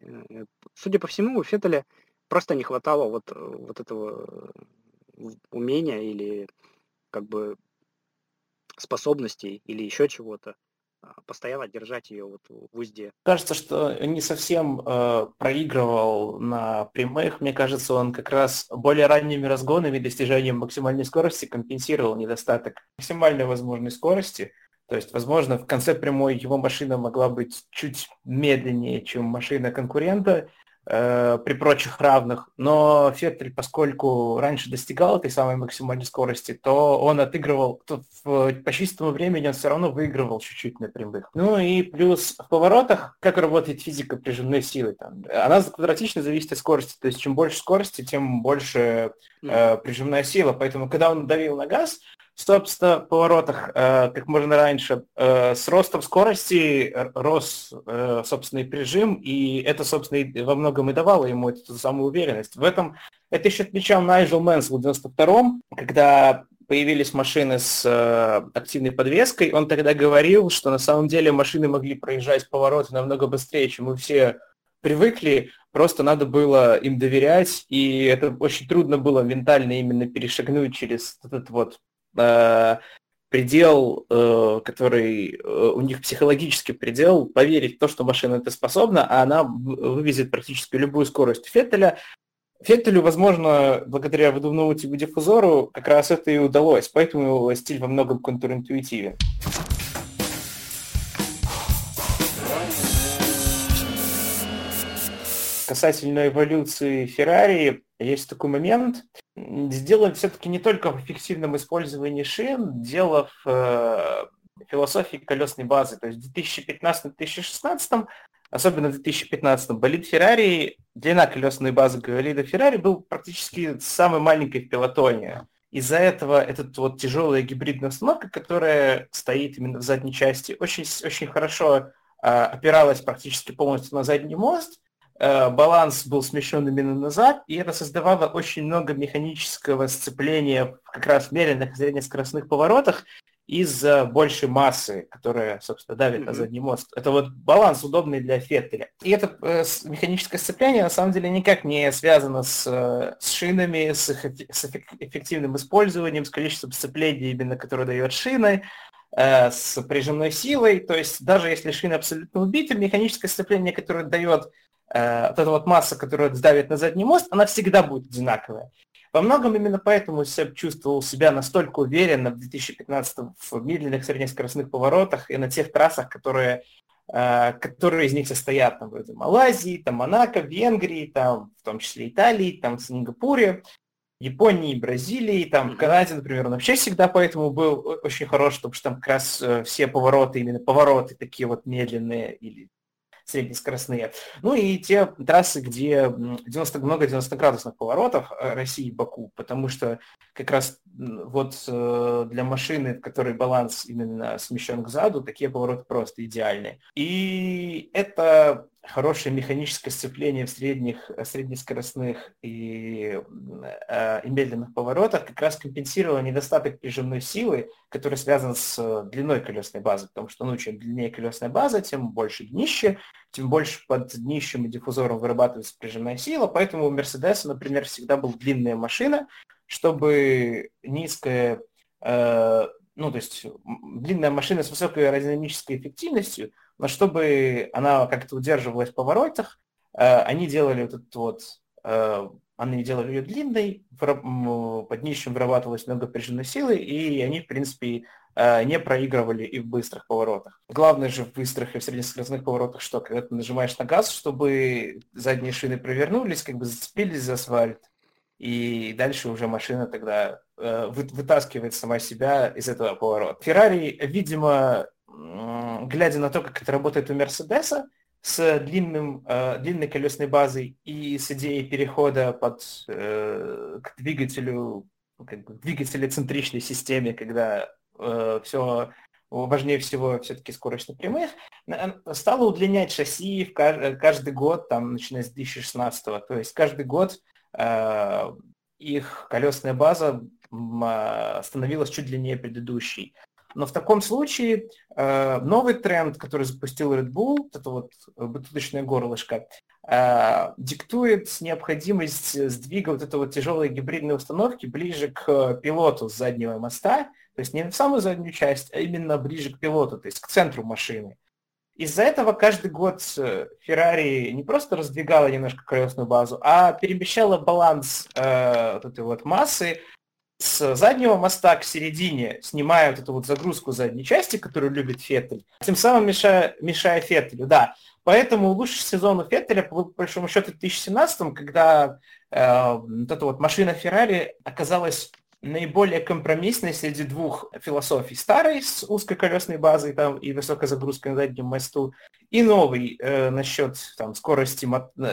Судя по всему, у Феттеля просто не хватало вот, вот этого умения или как бы способностей или еще чего-то. Постоянно держать ее вот в узде. Кажется, что не совсем э, проигрывал на прямых. Мне кажется, он как раз более ранними разгонами и достижением максимальной скорости компенсировал недостаток максимальной возможной скорости. То есть, возможно, в конце прямой его машина могла быть чуть медленнее, чем машина конкурента э, при прочих равных. Но Феттель, поскольку раньше достигал этой самой максимальной скорости, то он отыгрывал, то в, по чистому времени он все равно выигрывал чуть-чуть на прямых. Ну и плюс в поворотах, как работает физика прижимной силы, там, она квадратично зависит от скорости, то есть чем больше скорости, тем больше э, прижимная сила. Поэтому, когда он давил на газ, собственно, в поворотах, э, как можно раньше, э, с ростом скорости рос э, собственный прижим, и это, собственно, и во многом и давало ему эту самую уверенность. В этом это еще отмечал Найджел Мэнселл в девяносто втором, когда появились машины с э, активной подвеской. Он тогда говорил, что на самом деле машины могли проезжать повороты намного быстрее, чем мы все привыкли. Просто надо было им доверять, и это очень трудно было ментально именно перешагнуть через этот вот э, предел, э, который э, у них психологический предел, поверить в то, что машина это способна, а она вывезет практически любую скорость Феттеля. Феттелю, возможно, благодаря выдувному диффузору как раз это и удалось, поэтому его стиль во многом контринтуитивен. Касательно эволюции Феррари, есть такой момент. Дело все-таки не только в эффективном использовании шин, дело в э, философии колесной базы. То есть в две тысячи пятнадцатом - две тысячи шестнадцатом, особенно в две тысячи пятнадцатом, болид Феррари, длина колесной базы болида Феррари был практически самой маленькой в пилотоне. Из-за этого этот вот тяжелая гибридная установка, которая стоит именно в задней части, очень, очень хорошо э, опиралась практически полностью на задний мост. Баланс был смещен именно назад, и это создавало очень много механического сцепления как раз в медленных и среднескоростных поворотах из-за большей массы, которая, собственно, давит mm-hmm. на задний мост. Это вот баланс, удобный для Феттеля. И это э, механическое сцепление, на самом деле, никак не связано с, э, с шинами, с, их, с эффективным использованием, с количеством сцеплений, именно которое дает шины, э, с прижимной силой. То есть даже если шины абсолютно убиты, механическое сцепление, которое дает вот эта вот масса, которая сдавит на задний мост, она всегда будет одинаковая. Во многом именно поэтому Себ чувствовал себя настолько уверенно в две тысячи пятнадцатом в медленных среднескоростных поворотах и на тех трассах, которые, которые из них состоят, там, вроде Малайзии, там, Монако, Венгрии, там, в том числе Италии, там, Сингапуре, Японии, Бразилии, там, в Канаде, например, он вообще всегда поэтому был очень хорош, потому что там как раз все повороты, именно повороты такие вот медленные или среднескоростные. Ну и те трассы, где девяносто, много девяностоградусных поворотов, России и Баку, потому что как раз вот для машины, в которой баланс именно смещен к заду, такие повороты просто идеальны. И это хорошее механическое сцепление в средних, среднескоростных и, и медленных поворотах как раз компенсировало недостаток прижимной силы, который связан с длиной колесной базы, потому что, ну, чем длиннее колесная база, тем больше днище, тем больше под днищем и диффузором вырабатывается прижимная сила, поэтому у Мерседеса, например, всегда была длинная машина, чтобы низкая, э, ну, то есть длинная машина с высокой аэродинамической эффективностью, но чтобы она как-то удерживалась в поворотах, они делали вот этот вот, они делали ее длинной, под днищем вырабатывалось много прижимной силы, и они, в принципе, не проигрывали и в быстрых поворотах. Главное же в быстрых и в среднескоростных поворотах, что когда ты нажимаешь на газ, чтобы задние шины провернулись, как бы зацепились за асфальт, и дальше уже машина тогда э, вытаскивает сама себя из этого поворота. Феррари, видимо, э, глядя на то, как это работает у Мерседеса, с длинным, э, длинной колесной базой и с идеей перехода под, э, к двигателю, как бы, двигателецентричной системе, когда э, все... важнее всего все-таки скоростных прямых, стало удлинять шасси каждый год, там, начиная с две тысячи шестнадцатого. То есть каждый год э, их колесная база становилась чуть длиннее предыдущей. Но в таком случае э, новый тренд, который запустил Рэдбулл, это вот бутылочное горлышко, э, диктует необходимость сдвига вот этой вот тяжелой гибридной установки ближе к пилоту с заднего моста. То есть не в самую заднюю часть, а именно ближе к пилоту, то есть к центру машины. Из-за этого каждый год Феррари не просто раздвигала немножко колесную базу, а перемещала баланс э, вот этой вот массы с заднего моста к середине, снимая вот эту вот загрузку задней части, которую любит Феттель, тем самым мешая, мешая Феттелю, да. Поэтому лучший сезон у Феттеля, по большому счету, в две тысячи семнадцатом, когда э, вот эта вот машина Феррари оказалась наиболее компромиссной среди двух философий. Старой с узкой колесной базой там, и высокой загрузкой на заднем мосту, и новой э, насчет там, скорости,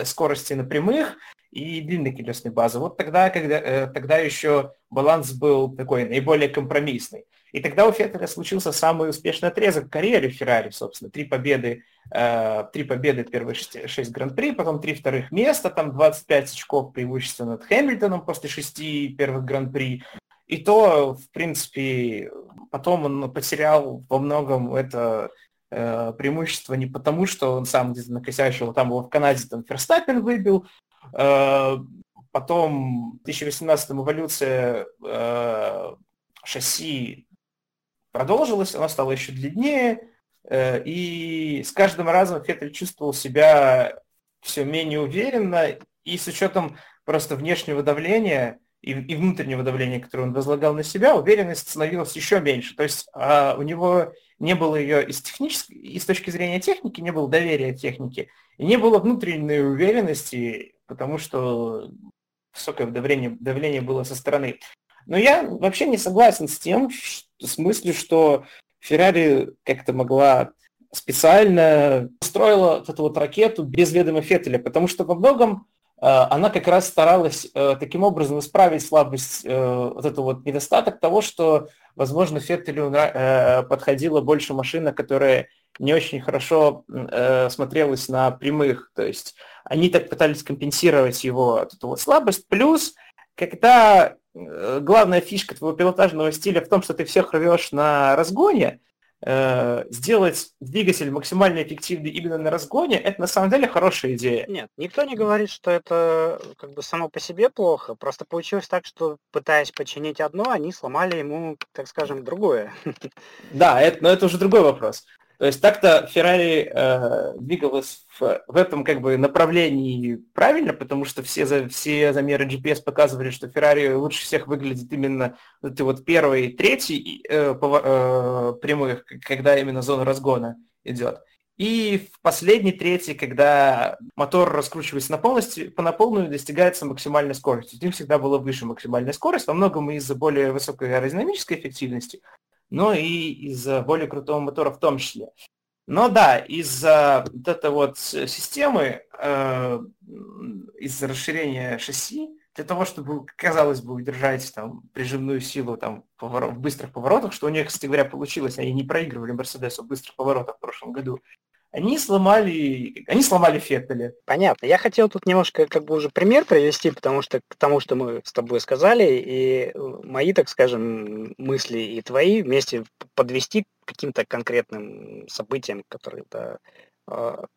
скорости на прямых и длинной колесной базы. Вот тогда, когда, э, тогда еще баланс был такой наиболее компромиссный. И тогда у Феттеля случился самый успешный отрезок в карьере Феррари, собственно. Три победы, э, три победы первые шесть, шесть гран-при, потом три вторых места, там двадцать пять очков преимущества над Хэмилтоном после шести первых гран-при. И то, в принципе, потом он потерял во многом это э, преимущество не потому, что он сам где-то накосячил, там его в Канаде там Ферстаппен выбил, э, потом в две тысячи восемнадцатом эволюция э, шасси продолжилась, она стала еще длиннее, э, и с каждым разом Феттель чувствовал себя все менее уверенно, и с учетом просто внешнего давления и, и внутреннего давления, которое он возлагал на себя, уверенность становилась еще меньше. То есть а, у него не было ее и с, технической, и с точки зрения техники, не было доверия к технике, и не было внутренней уверенности, потому что высокое давление, давление было со стороны. Но я вообще не согласен с тем, с мыслью, что Феррари как-то могла специально устроила вот эту вот ракету без ведома Феттеля, потому что во многом она как раз старалась таким образом исправить слабость, вот этот вот недостаток того, что, возможно, Феттелю подходила больше машина, которая не очень хорошо смотрелась на прямых. То есть они так пытались компенсировать его вот эту вот слабость. Плюс, когда главная фишка твоего пилотажного стиля в том, что ты всех рвешь на разгоне, сделать двигатель максимально эффективный именно на разгоне, это на самом деле хорошая идея. Нет, никто не говорит, что это как бы само по себе плохо, просто получилось так, что пытаясь починить одно, они сломали ему, так скажем, другое. Да, это, но это уже другой вопрос. То есть так-то Феррари э, двигалась в, в этом как бы направлении правильно, потому что все, за, все замеры джи пи эс показывали, что Феррари лучше всех выглядит именно вот, вот первый и третий э, э, прямых, когда именно зона разгона идет. И в последний третий, когда мотор раскручивается на, полностью, на полную, достигается максимальная скорость. У них всегда была выше максимальная скорость, во многом из-за более высокой аэродинамической эффективности, но и из-за более крутого мотора в том числе. Но да, из-за вот этой вот системы, э, из-за расширения шасси, для того, чтобы, казалось бы, удержать там прижимную силу там, поворот, в быстрых поворотах, что у них, кстати говоря, получилось, они не проигрывали Мерседесу в быстрых поворотах в прошлом году, Они сломали, они сломали Феттеля. Понятно. Я хотел тут немножко как бы уже пример привести, потому что к тому, что мы с тобой сказали, и мои, так скажем, мысли и твои вместе подвести к каким-то конкретным событиям, которые это,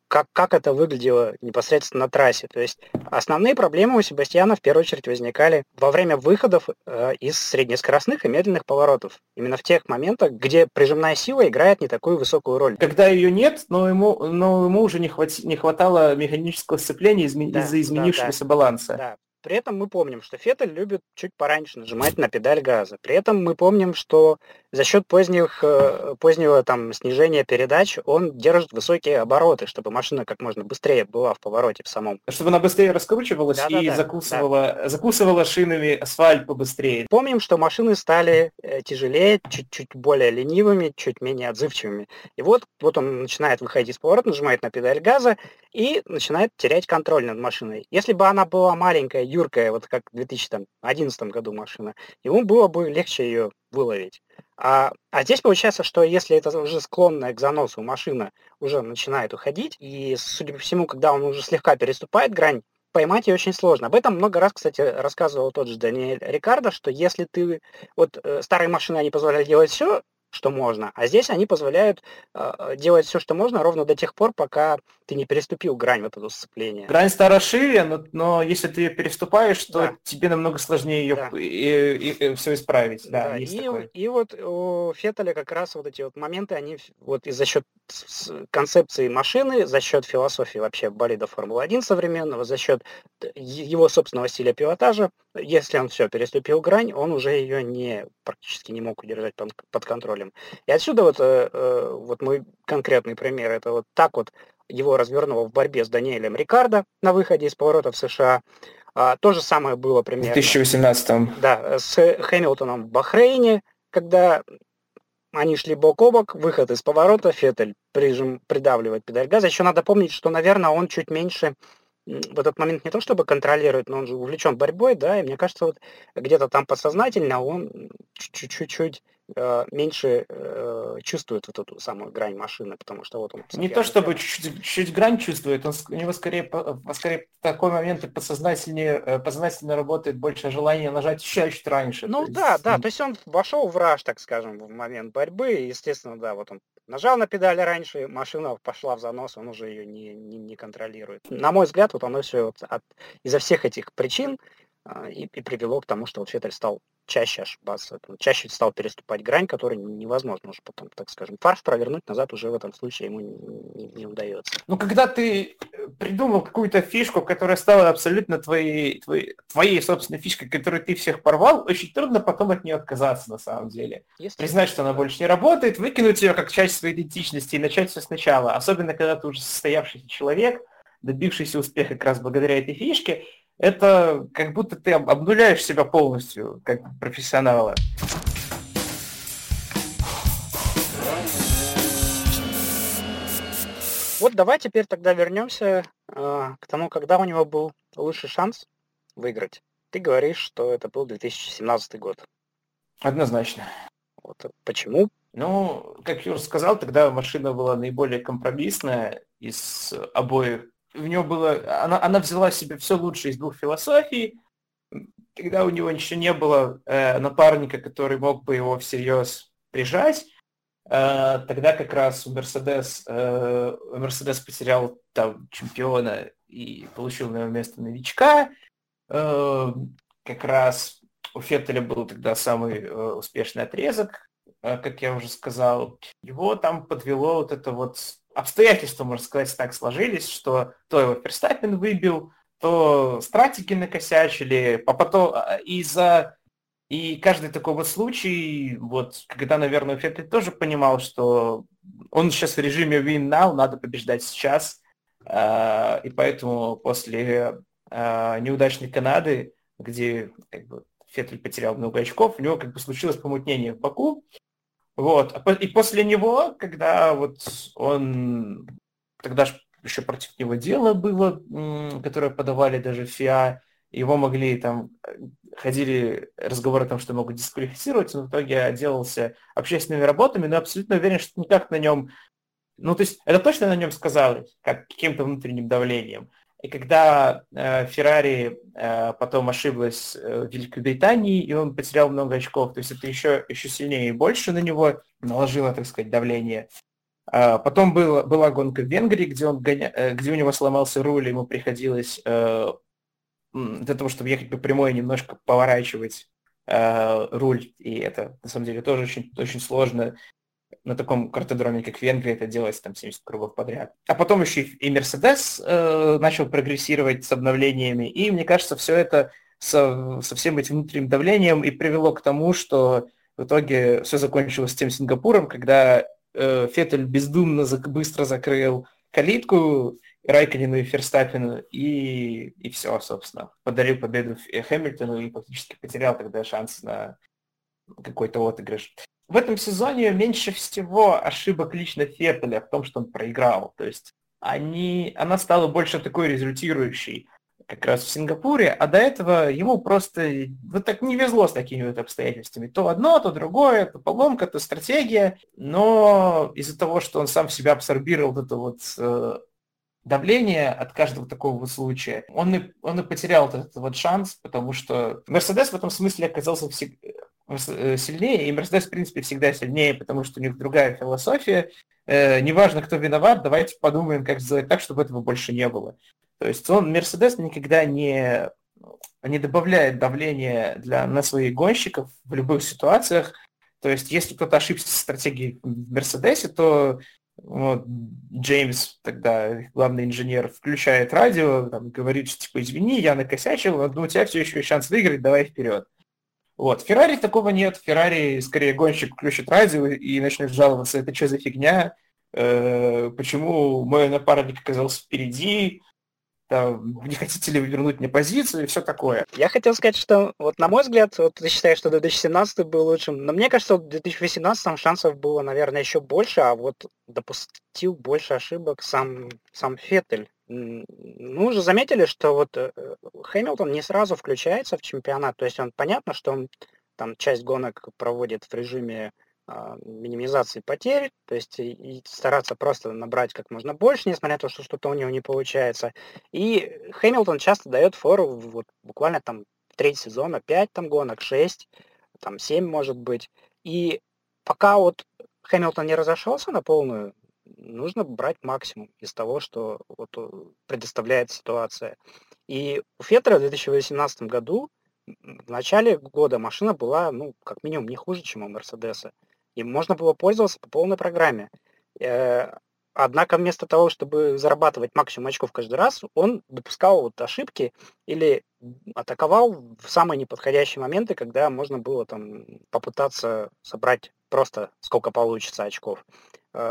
как, как это выглядело непосредственно на трассе. То есть основные проблемы у Себастьяна в первую очередь возникали во время выходов из среднескоростных и медленных поворотов. Именно в тех моментах, где прижимная сила играет не такую высокую роль. Когда ее нет, но ему, но ему уже не, хват, не хватало механического сцепления из, да, из-за изменившегося да, да, баланса. Да. При этом мы помним, что Феттель любит чуть пораньше нажимать на педаль газа. При этом мы помним, что за счет поздних, позднего там, снижения передач он держит высокие обороты, чтобы машина как можно быстрее была в повороте в самом. Чтобы она быстрее раскручивалась да, и да, да, закусывала, да. закусывала шинами асфальт побыстрее. Помним, что машины стали тяжелее, чуть-чуть более ленивыми, чуть менее отзывчивыми. И вот, вот он начинает выходить из поворота, нажимает на педаль газа и начинает терять контроль над машиной. Если бы она была маленькая, юркая, вот как в две тысячи одиннадцатом году машина, ему было бы легче ее выловить. А, а здесь получается, что если это уже склонная к заносу машина уже начинает уходить, и, судя по всему, когда он уже слегка переступает грань, поймать ее очень сложно. Об этом много раз, кстати, рассказывал тот же Даниэль Рикардо, что если ты... Вот э, старые машины, они позволяли делать все, что можно, а здесь они позволяют э, делать все, что можно, ровно до тех пор, пока ты не переступил грань вот этого сцепления. Грань стара шире, но, но если ты ее переступаешь, то да. тебе намного сложнее ее да. и, и, и все исправить. Да, да. Есть и, такое. И вот у Феттеля как раз вот эти вот моменты, они вот и за счет концепции машины, за счет философии вообще болида Формулы-один современного, за счет его собственного стиля пилотажа, если он все переступил грань, он уже ее не, практически не мог удержать под контролем. И отсюда вот, вот мой конкретный пример, это вот так вот его развернуло в борьбе с Даниэлем Рикардо на выходе из поворота в США. То же самое было примерно в две тысячи восемнадцатом. Да, с Хэмилтоном в Бахрейне, когда они шли бок о бок, выход из поворота, Феттель прижим, придавливает педаль газа. Еще надо помнить, что, наверное, он чуть меньше в этот момент не то чтобы контролирует, но он же увлечен борьбой, да, и мне кажется, вот где-то там подсознательно он чуть-чуть э, меньше э, чувствует вот эту самую грань машины, потому что вот он... Не то чтобы чуть-чуть грань чувствует, он, у него скорее, скорее в такой момент подсознательнее, подсознательно работает больше желание нажать еще чуть раньше. Ну да, есть... да, то есть он вошел в раж, так скажем, в момент борьбы, и, естественно, да, вот он нажал на педаль раньше, машина пошла в занос, он уже ее не, не, не контролирует. На мой взгляд, вот оно все вот от, из-за всех этих причин а, и, и привело к тому, что вот Феттель стал чаще ошибаться, чаще стал переступать грань, которую невозможно уже потом, так скажем, фарш провернуть назад уже в этом случае ему не, не, не удается. Ну, когда ты придумал какую-то фишку, которая стала абсолютно твоей, твоей, твоей собственной фишкой, которую ты всех порвал, очень трудно потом от нее отказаться на самом деле. Признать, что она больше не работает, выкинуть ее как часть своей идентичности и начать все сначала. Особенно, когда ты уже состоявшийся человек, добившийся успеха как раз благодаря этой фишке, это как будто ты обнуляешь себя полностью, как профессионала. Вот давай теперь тогда вернемся э, к тому, когда у него был лучший шанс выиграть. Ты говоришь, что это был две тысячи семнадцатый год. Однозначно. Вот почему? Ну, как я уже сказал, тогда машина была наиболее компромиссная из обоих. В нее было, она, она взяла себе все лучшее из двух философий, когда у него еще не было э, напарника, который мог бы его всерьез прижать, э, тогда как раз у Мерседес, э, Мерседес потерял там чемпиона и получил на его место новичка, э, как раз у Феттеля был тогда самый э, успешный отрезок, э, как я уже сказал, его там подвело вот это вот... Обстоятельства, можно сказать, так сложились, что то его Ферстаппен выбил, то стратеги накосячили, а потом и за... И каждый такой вот случай, вот, когда, наверное, Феттель тоже понимал, что он сейчас в режиме win now, надо побеждать сейчас, и поэтому после неудачной Канады, где как бы, Феттель потерял много очков, у него как бы случилось помутнение в Баку. Вот, и после него, когда вот он, тогда же еще против него дело было, которое подавали даже ФИА, его могли там, ходили разговоры о том, что могут дисквалифицировать, но в итоге отделался общественными работами, но абсолютно уверен, что никак на нем, ну то есть это точно на нем сказалось, как каким-то внутренним давлением. И когда э, Феррари э, потом ошиблась э, в Великобритании, и он потерял много очков, то есть это еще, еще сильнее и больше на него наложило, так сказать, давление. Э, потом был, была гонка в Венгрии, где, он гоня... э, где у него сломался руль, ему приходилось э, для того, чтобы ехать по прямой, немножко поворачивать э, руль, и это на самом деле тоже очень, очень сложно. на таком картодроме, как в Венгрии, это делается там семьдесят кругов подряд. А потом еще и Мерседес э, начал прогрессировать с обновлениями, и, мне кажется, все это со, со всем этим внутренним давлением и привело к тому, что в итоге все закончилось с тем Сингапуром, когда э, Феттель бездумно зак- быстро закрыл калитку Райкконену и Ферстаппену, и, и все, собственно. Подарил победу Хэмилтону и фактически потерял тогда шанс на какой-то отыгрыш. В этом сезоне меньше всего ошибок лично Феттеля в том, что он проиграл. То есть они, она стала больше такой результирующей как раз в Сингапуре, а до этого ему просто вот так не везло с такими вот обстоятельствами. То одно, то другое, то поломка, то стратегия. Но из-за того, что он сам в себя абсорбировал вот это вот давление от каждого такого вот случая, он и, он и потерял этот вот шанс, потому что Мерседес в этом смысле оказался всегда сильнее, и Мерседес, в принципе, всегда сильнее, потому что у них другая философия. Э, неважно, кто виноват, давайте подумаем, как сделать так, чтобы этого больше не было. То есть он, Мерседес, никогда не, не добавляет давления для, на своих гонщиков в любых ситуациях. То есть если кто-то ошибся в стратегии в Мерседесе, то вот, Джеймс, тогда главный инженер, включает радио, там, говорит, что типа извини, я накосячил, но у тебя все еще есть шанс выиграть, давай вперед. Вот, в Феррари такого нет. В Феррари скорее гонщик включит радио и начнет жаловаться, это что за фигня, э, почему мой напарник оказался впереди, там, не хотите ли вы вернуть мне позицию и все такое. Я хотел сказать, что вот на мой взгляд, вот ты считаешь, что две тысячи семнадцатый был лучшим, но мне кажется, в две тысячи восемнадцатом шансов было, наверное, еще больше, а вот допустил больше ошибок сам, сам Феттель. Мы уже заметили, что вот Хэмилтон не сразу включается в чемпионат, то есть он понятно, что он там часть гонок проводит в режиме э, минимизации потерь, то есть и, и стараться просто набрать как можно больше, несмотря на то, что что-то у него не получается. И Хэмилтон часто дает фору вот, буквально там треть сезона, пять там гонок, шесть, там семь может быть. И пока вот Хэмилтон не разошелся на полную, нужно брать максимум из того, что вот предоставляет ситуация. И у Феттеля в две тысячи восемнадцатом году, в начале года, машина была, ну, как минимум, не хуже, чем у Мерседеса. И можно было пользоваться по полной программе. Однако вместо того, чтобы зарабатывать максимум очков каждый раз, он допускал вот ошибки или атаковал в самые неподходящие моменты, когда можно было там попытаться собрать просто сколько получится очков.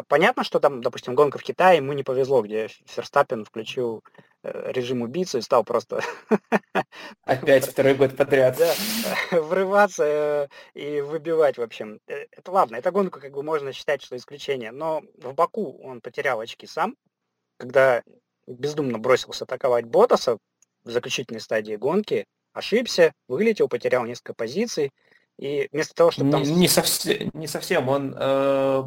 Понятно, что там, допустим, гонка в Китае, ему не повезло, где Ферстаппен включил режим убийцы и стал просто... Опять второй год подряд. Да, врываться и выбивать, в общем. Это ладно, эту гонку как бы можно считать, что исключение, но в Баку он потерял очки сам, когда бездумно бросился атаковать Боттаса в заключительной стадии гонки, ошибся, вылетел, потерял несколько позиций, и вместо того, чтобы там... Не, не, совсем, не совсем, он... Э...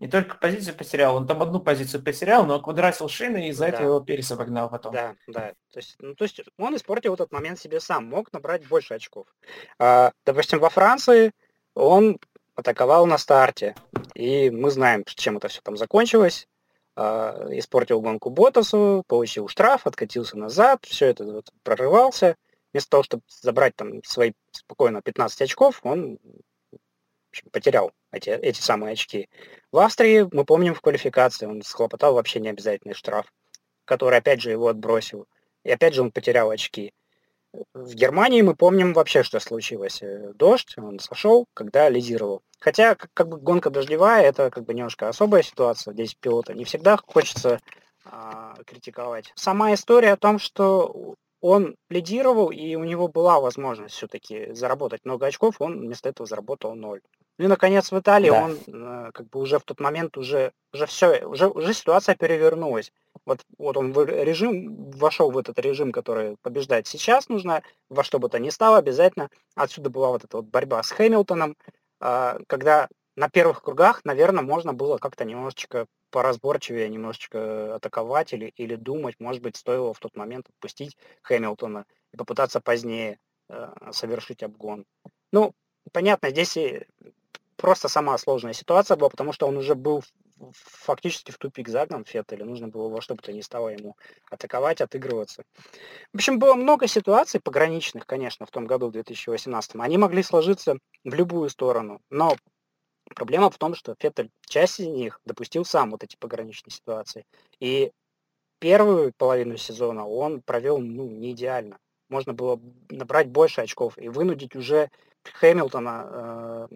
Не только позицию потерял, он там одну позицию потерял, но квадратил шины и из-за да. этого его Перес обогнал потом. Да, да. То есть, ну, то есть он испортил этот момент себе сам, мог набрать больше очков. А, допустим, во Франции он атаковал на старте, и мы знаем, чем это все там закончилось. А, испортил гонку Боттасу, получил штраф, откатился назад, все это вот, прорывался. Вместо того, чтобы забрать там свои спокойно пятнадцать очков, он... В общем, потерял эти, эти самые очки. В Австрии, мы помним, в квалификации он схлопотал вообще необязательный штраф, который, опять же, его отбросил. И опять же он потерял очки. В Германии мы помним вообще, что случилось. Дождь, он сошел, когда лидировал. Хотя, как, как бы гонка дождевая, это как бы немножко особая ситуация. Здесь пилота не всегда хочется а, критиковать. Сама история о том, что он лидировал, и у него была возможность все-таки заработать много очков, он вместо этого заработал ноль. Ну и, наконец, в Италии да. он как бы уже в тот момент уже, уже все, уже, уже ситуация перевернулась. Вот, вот он в режим, вошел в этот режим, который побеждать сейчас нужно, во что бы то ни стало обязательно. Отсюда была вот эта вот борьба с Хэмилтоном, когда на первых кругах, наверное, можно было как-то немножечко поразборчивее, немножечко атаковать или, или думать, может быть, стоило в тот момент отпустить Хэмилтона и попытаться позднее э, совершить обгон. Ну, понятно, здесь и просто сама сложная ситуация была, потому что он уже был фактически в тупик загнан, Феттель, нужно было во что бы то ни стало ему атаковать, отыгрываться. В общем, было много ситуаций пограничных, конечно, в том году, в две тысячи восемнадцатом. Они могли сложиться в любую сторону, но Проблема в том, что Феттель часть из них допустил сам вот эти пограничные ситуации. И первую половину сезона он провел ну, не идеально. Можно было набрать больше очков и вынудить уже Хэмилтона э,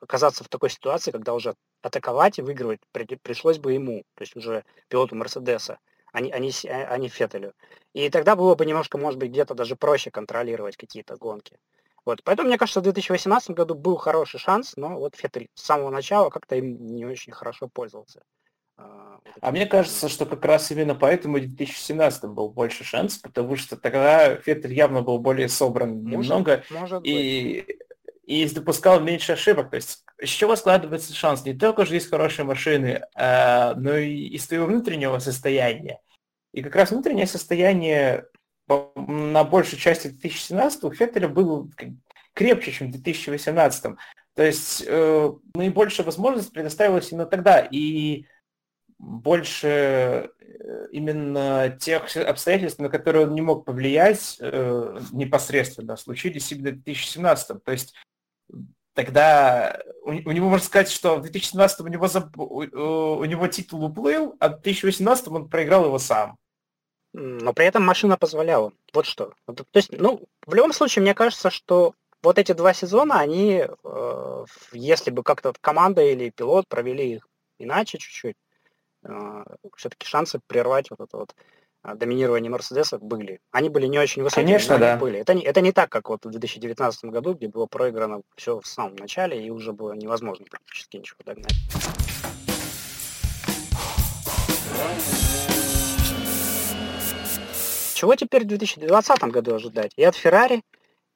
оказаться в такой ситуации, когда уже атаковать и выигрывать при, пришлось бы ему, то есть уже пилоту Мерседеса, а не, а не, а не Феттелю. И тогда было бы немножко, может быть, где-то даже проще контролировать какие-то гонки. Вот. Поэтому, мне кажется, в две тысячи восемнадцатом году был хороший шанс, но вот Феттель с самого начала как-то им не очень хорошо пользовался. А мне кажется, что как раз именно поэтому в две тысячи семнадцатом был больше шанс, потому что тогда Феттель явно был более собран может, немного может и, и допускал меньше ошибок. То есть с чего складывается шанс? Не только же есть хорошие машины, а, но и из твоего внутреннего состояния. И как раз внутреннее состояние на большей части две тысячи семнадцатого у Феттеля было крепче, чем в две тысячи восемнадцатом. То есть э, наибольшая возможность предоставилась именно тогда. И больше именно тех обстоятельств, на которые он не мог повлиять э, непосредственно, случились именно в две тысячи семнадцатом. То есть тогда у, у него, можно сказать, что в две тысячи семнадцатом у него, заб, у, у него титул уплыл, а в две тысячи восемнадцатом он проиграл его сам. Но при этом машина позволяла. Вот что. То есть, ну, в любом случае, мне кажется, что вот эти два сезона, они, э, если бы как-то команда или пилот провели их иначе чуть-чуть, все-таки шансы прервать вот это вот доминирование Мерседеса были. Они были не очень высокие, конечно, да. Были. Это, не, это не так, как вот в две тысячи девятнадцатом году, где было проиграно все в самом начале, и уже было невозможно практически ничего догнать. Чего теперь в две тысячи двадцатом году ожидать? И от Феррари,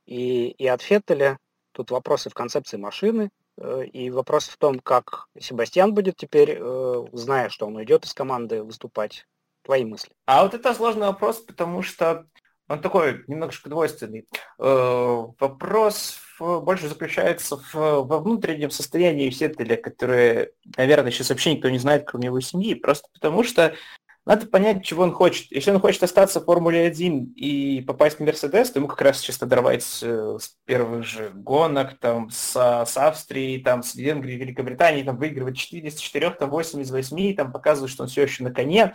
и, и от Феттеля. Тут вопросы в концепции машины. И вопрос в том, как Себастьян будет теперь, э, зная, что он уйдет из команды, выступать. Твои мысли. А вот это сложный вопрос, потому что он такой немножко двойственный. Э, вопрос в, больше заключается в, во внутреннем состоянии Феттеля, которое, наверное, сейчас вообще никто не знает, кроме его семьи. Просто потому что надо понять, чего он хочет. Если он хочет остаться в Формуле один и попасть в Мерседес, то ему как раз чисто дорвать с первых же гонок, там, с, с Австрии, там, с Венгрии, Великобритании, там, выигрывать четыре из четырёх, там, восемь из восьми, там, показывать, что он все еще на коне,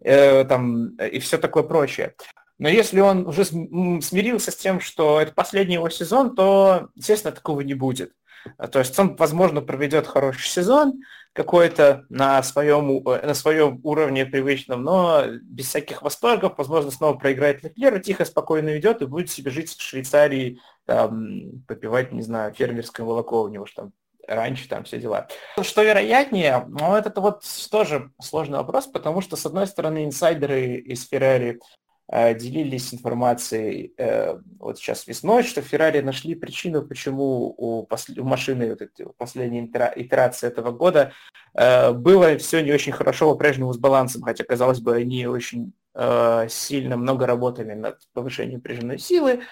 э, там, и все такое прочее. Но если он уже смирился с тем, что это последний его сезон, то, естественно, такого не будет. То есть он, возможно, проведет хороший сезон какой-то на своем, на своем уровне привычном, но без всяких восторгов, возможно, снова проиграет Леклеру, тихо, спокойно уйдет и будет себе жить в Швейцарии, там, попивать, не знаю, фермерское молоко у него, там, раньше, там, все дела. Что вероятнее, ну, это вот тоже сложный вопрос, потому что, с одной стороны, инсайдеры из Феррари делились информацией э, вот сейчас весной, что в Феррари нашли причину, почему у, посл- у машины вот эти, последней итера- итерации этого года э, было все не очень хорошо по-прежнему с балансом, хотя, казалось бы, они очень э, сильно много работали над повышением прижимной силы,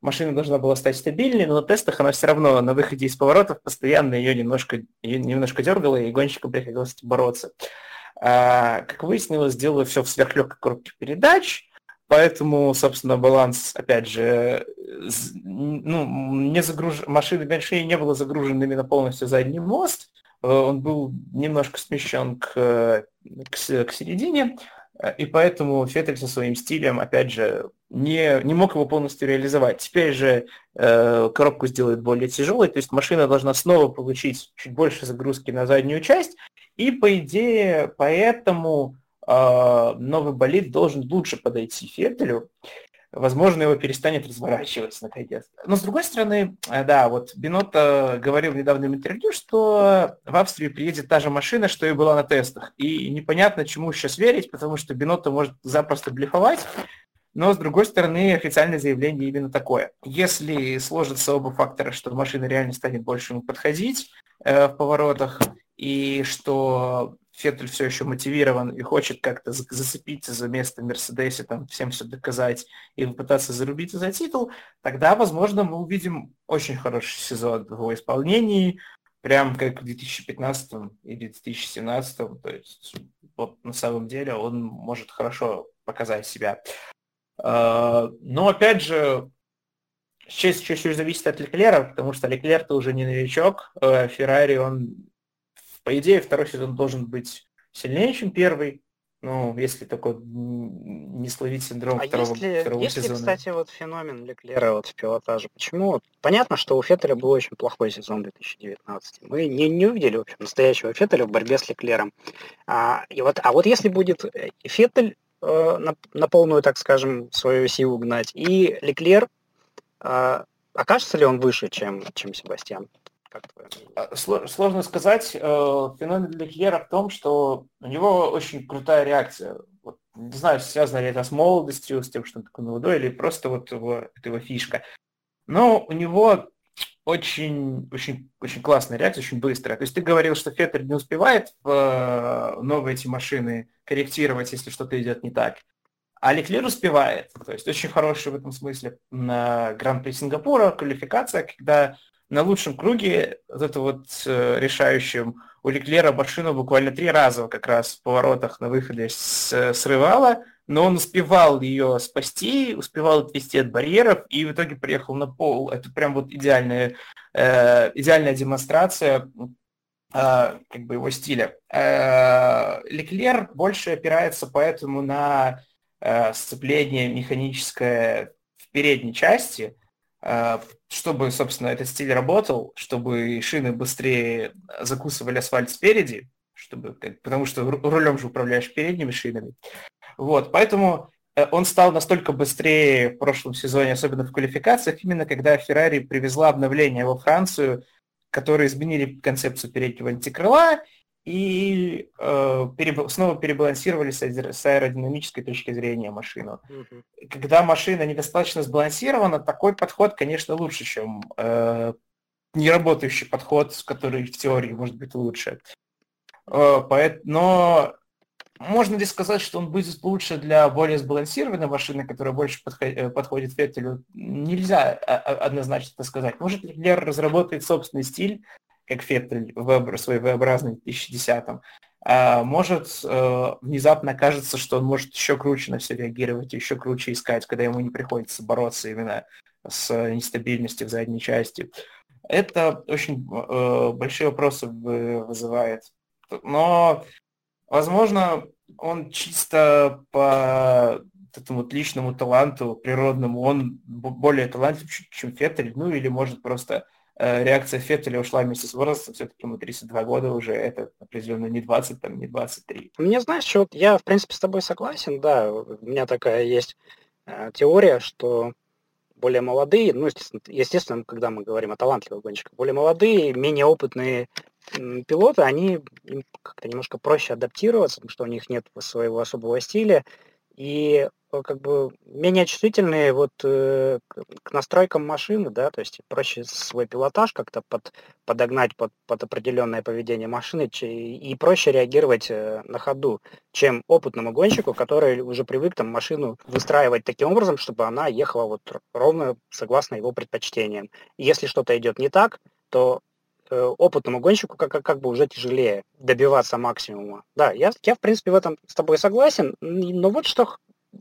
машина должна была стать стабильнее, но на тестах она все равно на выходе из поворотов постоянно ее немножко, ее немножко дергала, и гонщикам приходилось бороться. А, как выяснилось, делала все в сверхлегкой коробке передач, поэтому, собственно, баланс, опять же, ну, не загруж... машины большие не было загружено именно полностью задний мост, он был немножко смещен к, к... к середине, и поэтому Феттель со своим стилем, опять же, не, не мог его полностью реализовать. Теперь же э, коробку сделают более тяжелой, то есть машина должна снова получить чуть больше загрузки на заднюю часть, и, по идее, поэтому новый болид должен лучше подойти Феттелю. Возможно, его перестанет разворачивать наконец. Но, с другой стороны, да, вот Бинотто говорил в недавнем интервью, что в Австрию приедет та же машина, что и была на тестах. И непонятно, чему сейчас верить, потому что Бинотто может запросто блефовать, но, с другой стороны, официальное заявление именно такое. Если сложатся оба фактора, что машина реально станет больше ему подходить э, в поворотах, и что Феттель все еще мотивирован и хочет как-то зацепиться за место в Мерседесе, там, всем все доказать и попытаться зарубить за титул, тогда, возможно, мы увидим очень хороший сезон в его исполнении, прям как в две тысячи пятнадцатом или две тысячи семнадцатом. То есть, вот, на самом деле, он может хорошо показать себя. Но, опять же, Сейчас чуть-чуть зависит от Леклера, потому что Леклер-то уже не новичок. Феррари, он, по идее, второй сезон должен быть сильнее, чем первый. Ну, если такой не словить синдром а второго, если, второго если, сезона. А если, кстати, вот феномен Леклера вот в пилотаже, почему? Понятно, что у Феттеля был очень плохой сезон две тысячи девятнадцатый. Мы не, не увидели, в общем, настоящего Феттеля в борьбе с Леклером. А, и вот, а вот если будет Феттель э, на, на полную, так скажем, свою силу гнать, и Леклер, э, окажется ли он выше, чем, чем Себастьян? Сложно сказать. Феномен Леклера в том, что у него очень крутая реакция. Вот, не знаю, связано ли это с молодостью, с тем, что он такой молодой, или просто вот его, это его фишка. Но у него очень, очень, очень классная реакция, очень быстрая. То есть ты говорил, что Феттель не успевает в новые эти машины корректировать, если что-то идет не так. А Леклер успевает. То есть очень хороший в этом смысле на Гран-при Сингапура, квалификация, когда на лучшем круге, вот это вот э, решающим, у Леклера машину буквально три раза как раз в поворотах на выходе с, срывала, но он успевал ее спасти, успевал отвести от барьеров и в итоге приехал на пол. Это прям вот идеальная, э, идеальная демонстрация э, как бы его стиля. Э, Леклер больше опирается поэтому на э, сцепление механическое в передней части, чтобы, собственно, этот стиль работал, чтобы шины быстрее закусывали асфальт спереди, чтобы, потому что рулем же управляешь передними шинами. Вот, поэтому он стал настолько быстрее в прошлом сезоне, особенно в квалификациях, именно когда Феррари привезла обновление во Францию, которые изменили концепцию переднего антикрыла и э, переб... снова перебалансировали с, аэро... с аэродинамической точки зрения машину. Mm-hmm. Когда машина недостаточно сбалансирована, такой подход, конечно, лучше, чем э, неработающий подход, который в теории может быть лучше. Э, поэт... Но можно ли сказать, что он будет лучше для более сбалансированной машины, которая больше подход... подходит Феттелю? Нельзя однозначно это сказать. Может, Леклер разработает собственный стиль, как Феттель в свой V-образный в две тысячи десятом, может внезапно окажется, что он может еще круче на все реагировать, еще круче искать, когда ему не приходится бороться именно с нестабильностью в задней части. Это очень большие вопросы вызывает. Но, возможно, он чисто по этому вот личному таланту, природному, он более талантлив, чем Феттель, ну или может просто реакция Феттеля ушла вместе с возрастом, все-таки ему тридцать два года уже, это определенно не двадцать, там, не двадцать три. Мне, знаешь, что я, в принципе, с тобой согласен, да, у меня такая есть э, теория, что более молодые, ну, естественно, естественно, когда мы говорим о талантливых гонщиках, более молодые, менее опытные м, пилоты, они им как-то немножко проще адаптироваться, потому что у них нет своего особого стиля, и как бы менее чувствительные вот э, к настройкам машины, да, то есть проще свой пилотаж как-то под, подогнать под, под определенное поведение машины че, и проще реагировать э, на ходу, чем опытному гонщику, который уже привык там машину выстраивать таким образом, чтобы она ехала вот ровно согласно его предпочтениям. И если что-то идет не так, то э, опытному гонщику как, как бы уже тяжелее добиваться максимума. Да, я, я в принципе в этом с тобой согласен, но вот что.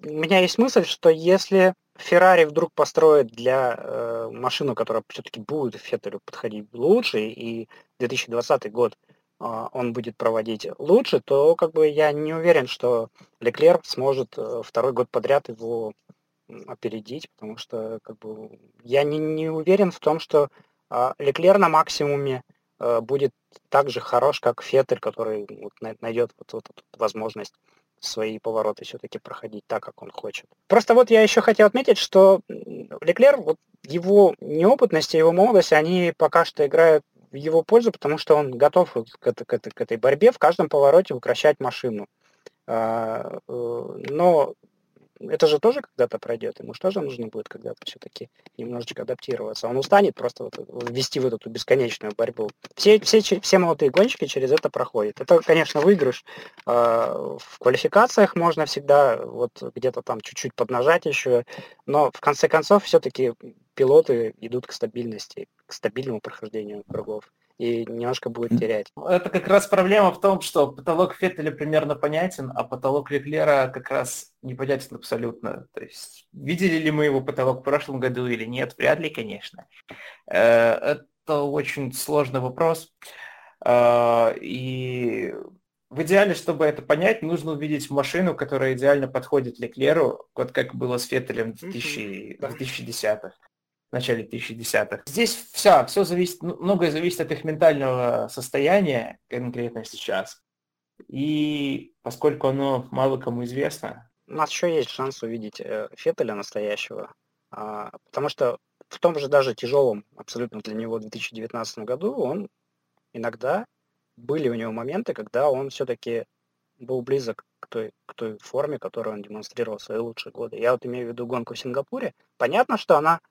У меня есть мысль, что если Феррари вдруг построит для э, машину, которая все-таки будет Феттелю подходить лучше, и две тысячи двадцатый год э, он будет проводить лучше, то как бы я не уверен, что Леклер сможет э, второй год подряд его опередить, потому что как бы я не, не уверен в том, что э, Леклер на максимуме э, будет так же хорош, как Феттель, который вот, найдет вот, вот, вот, возможность свои повороты все-таки проходить так, как он хочет. Просто вот я еще хотел отметить, что Леклер, вот его неопытность и его молодость, они пока что играют в его пользу, потому что он готов к, это, к, это, к этой борьбе в каждом повороте укращать машину. Но это же тоже когда-то пройдет, ему же тоже нужно будет когда-то все-таки немножечко адаптироваться. Он устанет просто вот вести вот эту бесконечную борьбу. Все, все, все молодые гонщики через это проходят. Это, конечно, выигрыш. В квалификациях можно всегда вот где-то там чуть-чуть поднажать еще, но в конце концов все-таки пилоты идут к стабильности, к стабильному прохождению кругов. и немножко будет терять. Это как раз проблема в том, что потолок Феттеля примерно понятен, а потолок Леклера как раз непонятен абсолютно. То есть видели ли мы его потолок в прошлом году или нет? Вряд ли, конечно. Это очень сложный вопрос. И в идеале, чтобы это понять, нужно увидеть машину, которая идеально подходит Леклеру, вот как было с Феттелем в двухтысячных, в начале двухтысячных. Здесь все, все зависит, многое зависит от их ментального состояния, конкретно сейчас. И поскольку оно мало кому известно. У нас еще есть шанс увидеть Феттеля настоящего, потому что в том же даже тяжелом абсолютно для него две тысячи девятнадцатом году он иногда... Были у него моменты, когда он все-таки был близок к той, к той форме, которую он демонстрировал в свои лучшие годы. Я вот имею в виду гонку в Сингапуре. Понятно, что она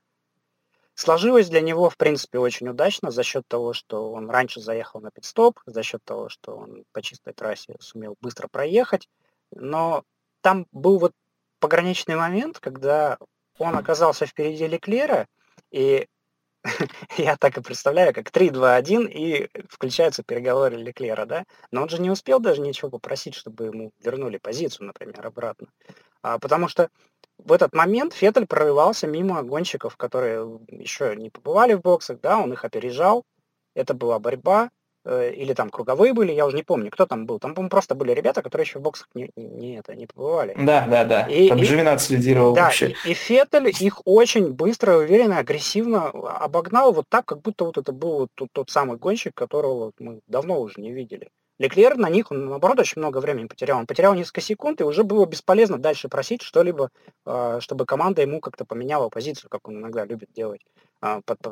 сложилась для него, в принципе, очень удачно за счет того, что он раньше заехал на пит-стоп, за счет того, что он по чистой трассе сумел быстро проехать. Но там был вот пограничный момент, когда он оказался впереди Леклера, и... Я так и представляю, как три, два, один, и включаются переговоры Леклера, да? Но он же не успел даже ничего попросить, чтобы ему вернули позицию, например, обратно. А, потому что в этот момент Феттель прорывался мимо гонщиков, которые еще не побывали в боксах, да, он их опережал. Это была борьба, э, или там круговые были, я уже не помню, кто там был. Там, по-моему, просто были ребята, которые еще в боксах не, не, это, не побывали. Да, да, да. И, там Джовинаци лидировал да, вообще. И, и Феттель их очень быстро, уверенно, агрессивно обогнал вот так, как будто вот это был вот тот, тот самый гонщик, которого мы давно уже не видели. Леклер на них, он, наоборот, очень много времени потерял. Он потерял несколько секунд, и уже было бесполезно дальше просить что-либо, чтобы команда ему как-то поменяла позицию, как он иногда любит делать,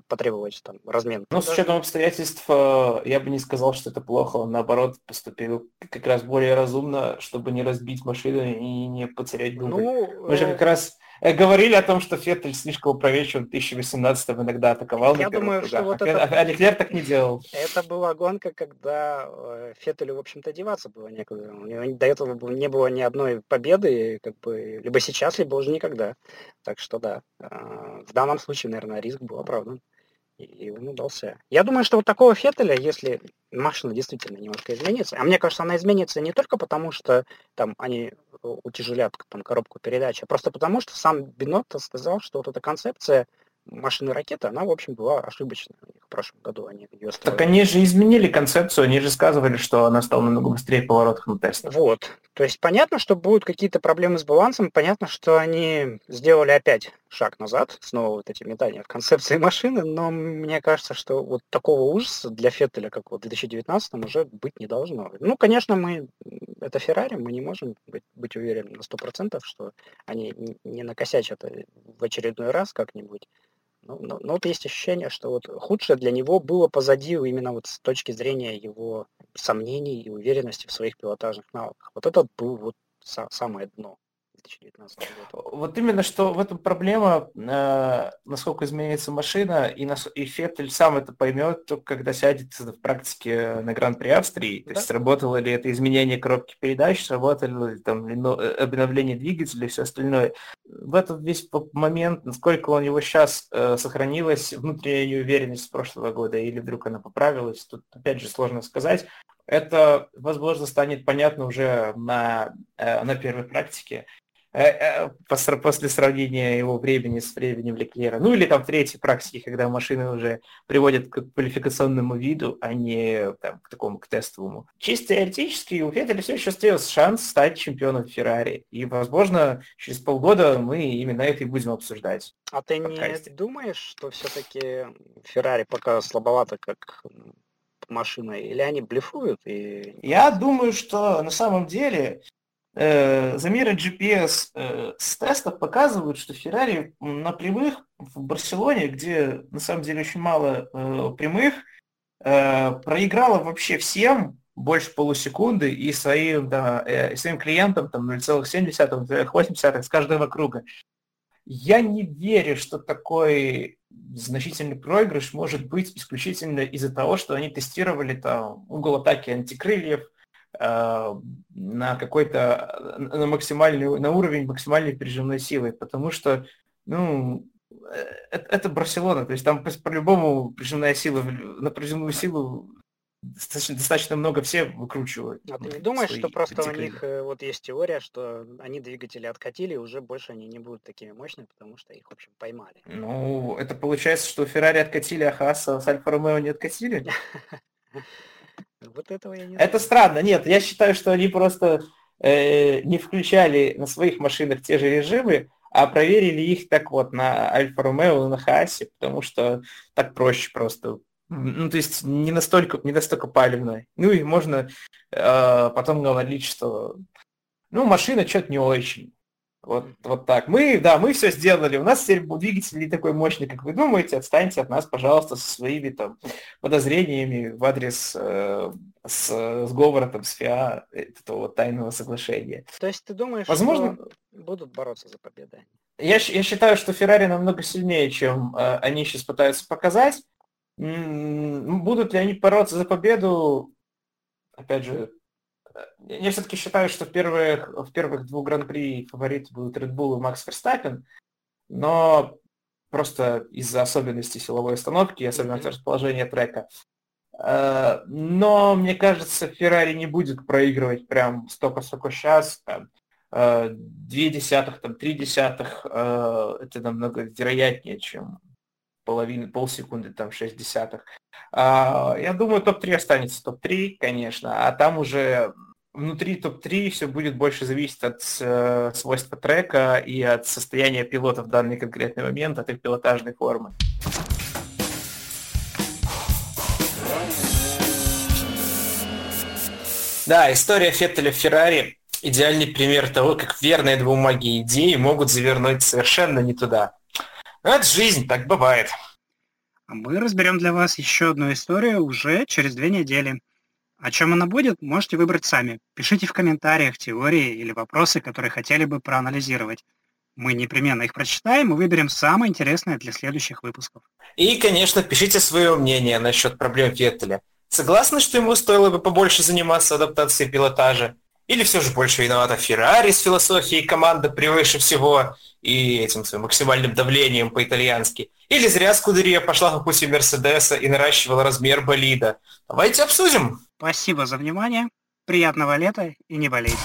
потребовать там размен. Ну, с учетом обстоятельств, я бы не сказал, что это плохо. Он, наоборот, поступил как раз более разумно, чтобы не разбить машину и не потерять губы. Ну, Мы же как раз... Говорили о том, что Феттель слишком упроверчен, в две тысячи восемнадцатом иногда атаковал. Я думаю, что вот это... А Леклер так не делал. Это была гонка, когда Феттелю, в общем-то, деваться было некуда. У него до этого не было ни одной победы, как бы, либо сейчас, либо уже никогда. Так что да, в данном случае, наверное, риск был оправдан. И он удался. Я думаю, что вот такого Феттеля, если машина действительно немножко изменится, а мне кажется, она изменится не только потому, что там они утяжелят там, коробку передач, а просто потому, что сам Бинотто сказал, что вот эта концепция машины-ракеты, она, в общем, была ошибочной. В прошлом году они ее строили. Так они же изменили концепцию, они же сказывали, что она стала намного быстрее в поворотах на тестах. Вот. То есть понятно, что будут какие-то проблемы с балансом, понятно, что они сделали опять шаг назад, снова вот эти метания в концепции машины, но мне кажется, что вот такого ужаса для Феттеля, как вот в две тысячи девятнадцатом, уже быть не должно. Ну, конечно, мы, это Феррари, мы не можем быть, быть уверены на сто процентов, что они не накосячат в очередной раз как-нибудь. Но, но, но вот есть ощущение, что вот худшее для него было позади именно вот с точки зрения его сомнений и уверенности в своих пилотажных навыках. Вот это было вот са- самое дно две тысячи девятнадцатого года. Вот именно, что в этом проблема, э, насколько изменится машина, и, нас, и Феттель сам это поймет, только когда сядет в практике на Гран-при Австрии. Да? То есть сработало ли это изменение коробки передач, сработало ли там обновление двигателя и все остальное. В этот весь момент, насколько у него сейчас э, сохранилась внутренняя неуверенность с прошлого года, или вдруг она поправилась, тут опять же сложно сказать. Это, возможно, станет понятно уже на, э, на первой практике, э, э, после сравнения его времени с временем Леклера. Ну или там в третьей практике, когда машины уже приводят к квалификационному виду, а не там, к такому, к тестовому. Чисто теоретически у Феттеля все еще остается шанс стать чемпионом Феррари. И, возможно, через полгода мы именно это и будем обсуждать. А ты не думаешь, что все-таки Феррари пока слабовато, как... машиной, или они блефуют? И... Я думаю, что на самом деле э, замеры джи пи эс э, с тестов показывают, что Феррари на прямых в Барселоне, где на самом деле очень мало э, прямых, э, проиграла вообще всем больше полусекунды и своим, да, э, своим клиентам там, ноль целых семь десятых, ноль целых восемь десятых с каждого круга. Я не верю, что такой значительный проигрыш может быть исключительно из-за того, что они тестировали там угол атаки антикрыльев э, на какой-то на максимальный на уровень максимальной прижимной силы, потому что ну это, это Барселона, то есть там по-любому прижимная сила, на прижимную силу достаточно, достаточно много все выкручивают. А ты не думаешь, что просто у них вот есть теория, что они двигатели откатили, и уже больше они не будут такими мощными, потому что их, в общем, поймали? Ну, это получается, что Феррари откатили, а Хааса с Альфа-Ромео не откатили? Вот этого я не знаю. Это странно. Нет, я считаю, что они просто э, не включали на своих машинах те же режимы, а проверили их так вот на Альфа-Ромео и на Хаасе, потому что так проще просто. Ну, то есть не настолько, не настолько палевно. Ну и можно э, потом говорить, что ну, машина что-то не очень. Вот, вот так. Мы, да, мы все сделали. У нас теперь двигатель не такой мощный, как вы думаете. Отстаньте от нас, пожалуйста, со своими там подозрениями в адрес э, с, сговора там, с ФИА, этого вот тайного соглашения. То есть ты думаешь, возможно, что будут бороться за победу? Я, я считаю, что Феррари намного сильнее, чем э, они сейчас пытаются показать. М-м, будут ли они бороться за победу? Опять же, я все-таки считаю, что в первых, в первых двух гран-при фавориты будут Рэдбулл и Макс Ферстаппен, но просто из-за особенностей силовой установки и особенности расположения трека. Но, мне кажется, Феррари не будет проигрывать прям столько-столько сейчас, там, две десятых, там, три десятых, это намного вероятнее, чем половины, полсекунды, там, шесть десятых. Uh, я думаю, топ-три останется топ-три, конечно, а там уже внутри топ-три все будет больше зависеть от э, свойства трека и от состояния пилота в данный конкретный момент, от их пилотажной формы. Да, история Феттеля в Феррари – идеальный пример того, как верные двумагие идеи могут завернуть совершенно не туда. Но это жизнь, так бывает. Мы разберем для вас еще одну историю уже через две недели. О чем она будет, можете выбрать сами. Пишите в комментариях теории или вопросы, которые хотели бы проанализировать. Мы непременно их прочитаем и выберем самое интересное для следующих выпусков. И, конечно, пишите свое мнение насчет проблем Феттеля. Согласны, что ему стоило бы побольше заниматься адаптацией пилотажа? Или все же больше виновата Феррари с философией «команда превыше всего» и этим своим максимальным давлением по-итальянски? Или зря Скудерия пошла по пути Мерседеса и наращивала размер болида? Давайте обсудим! Спасибо за внимание, приятного лета и не болейте!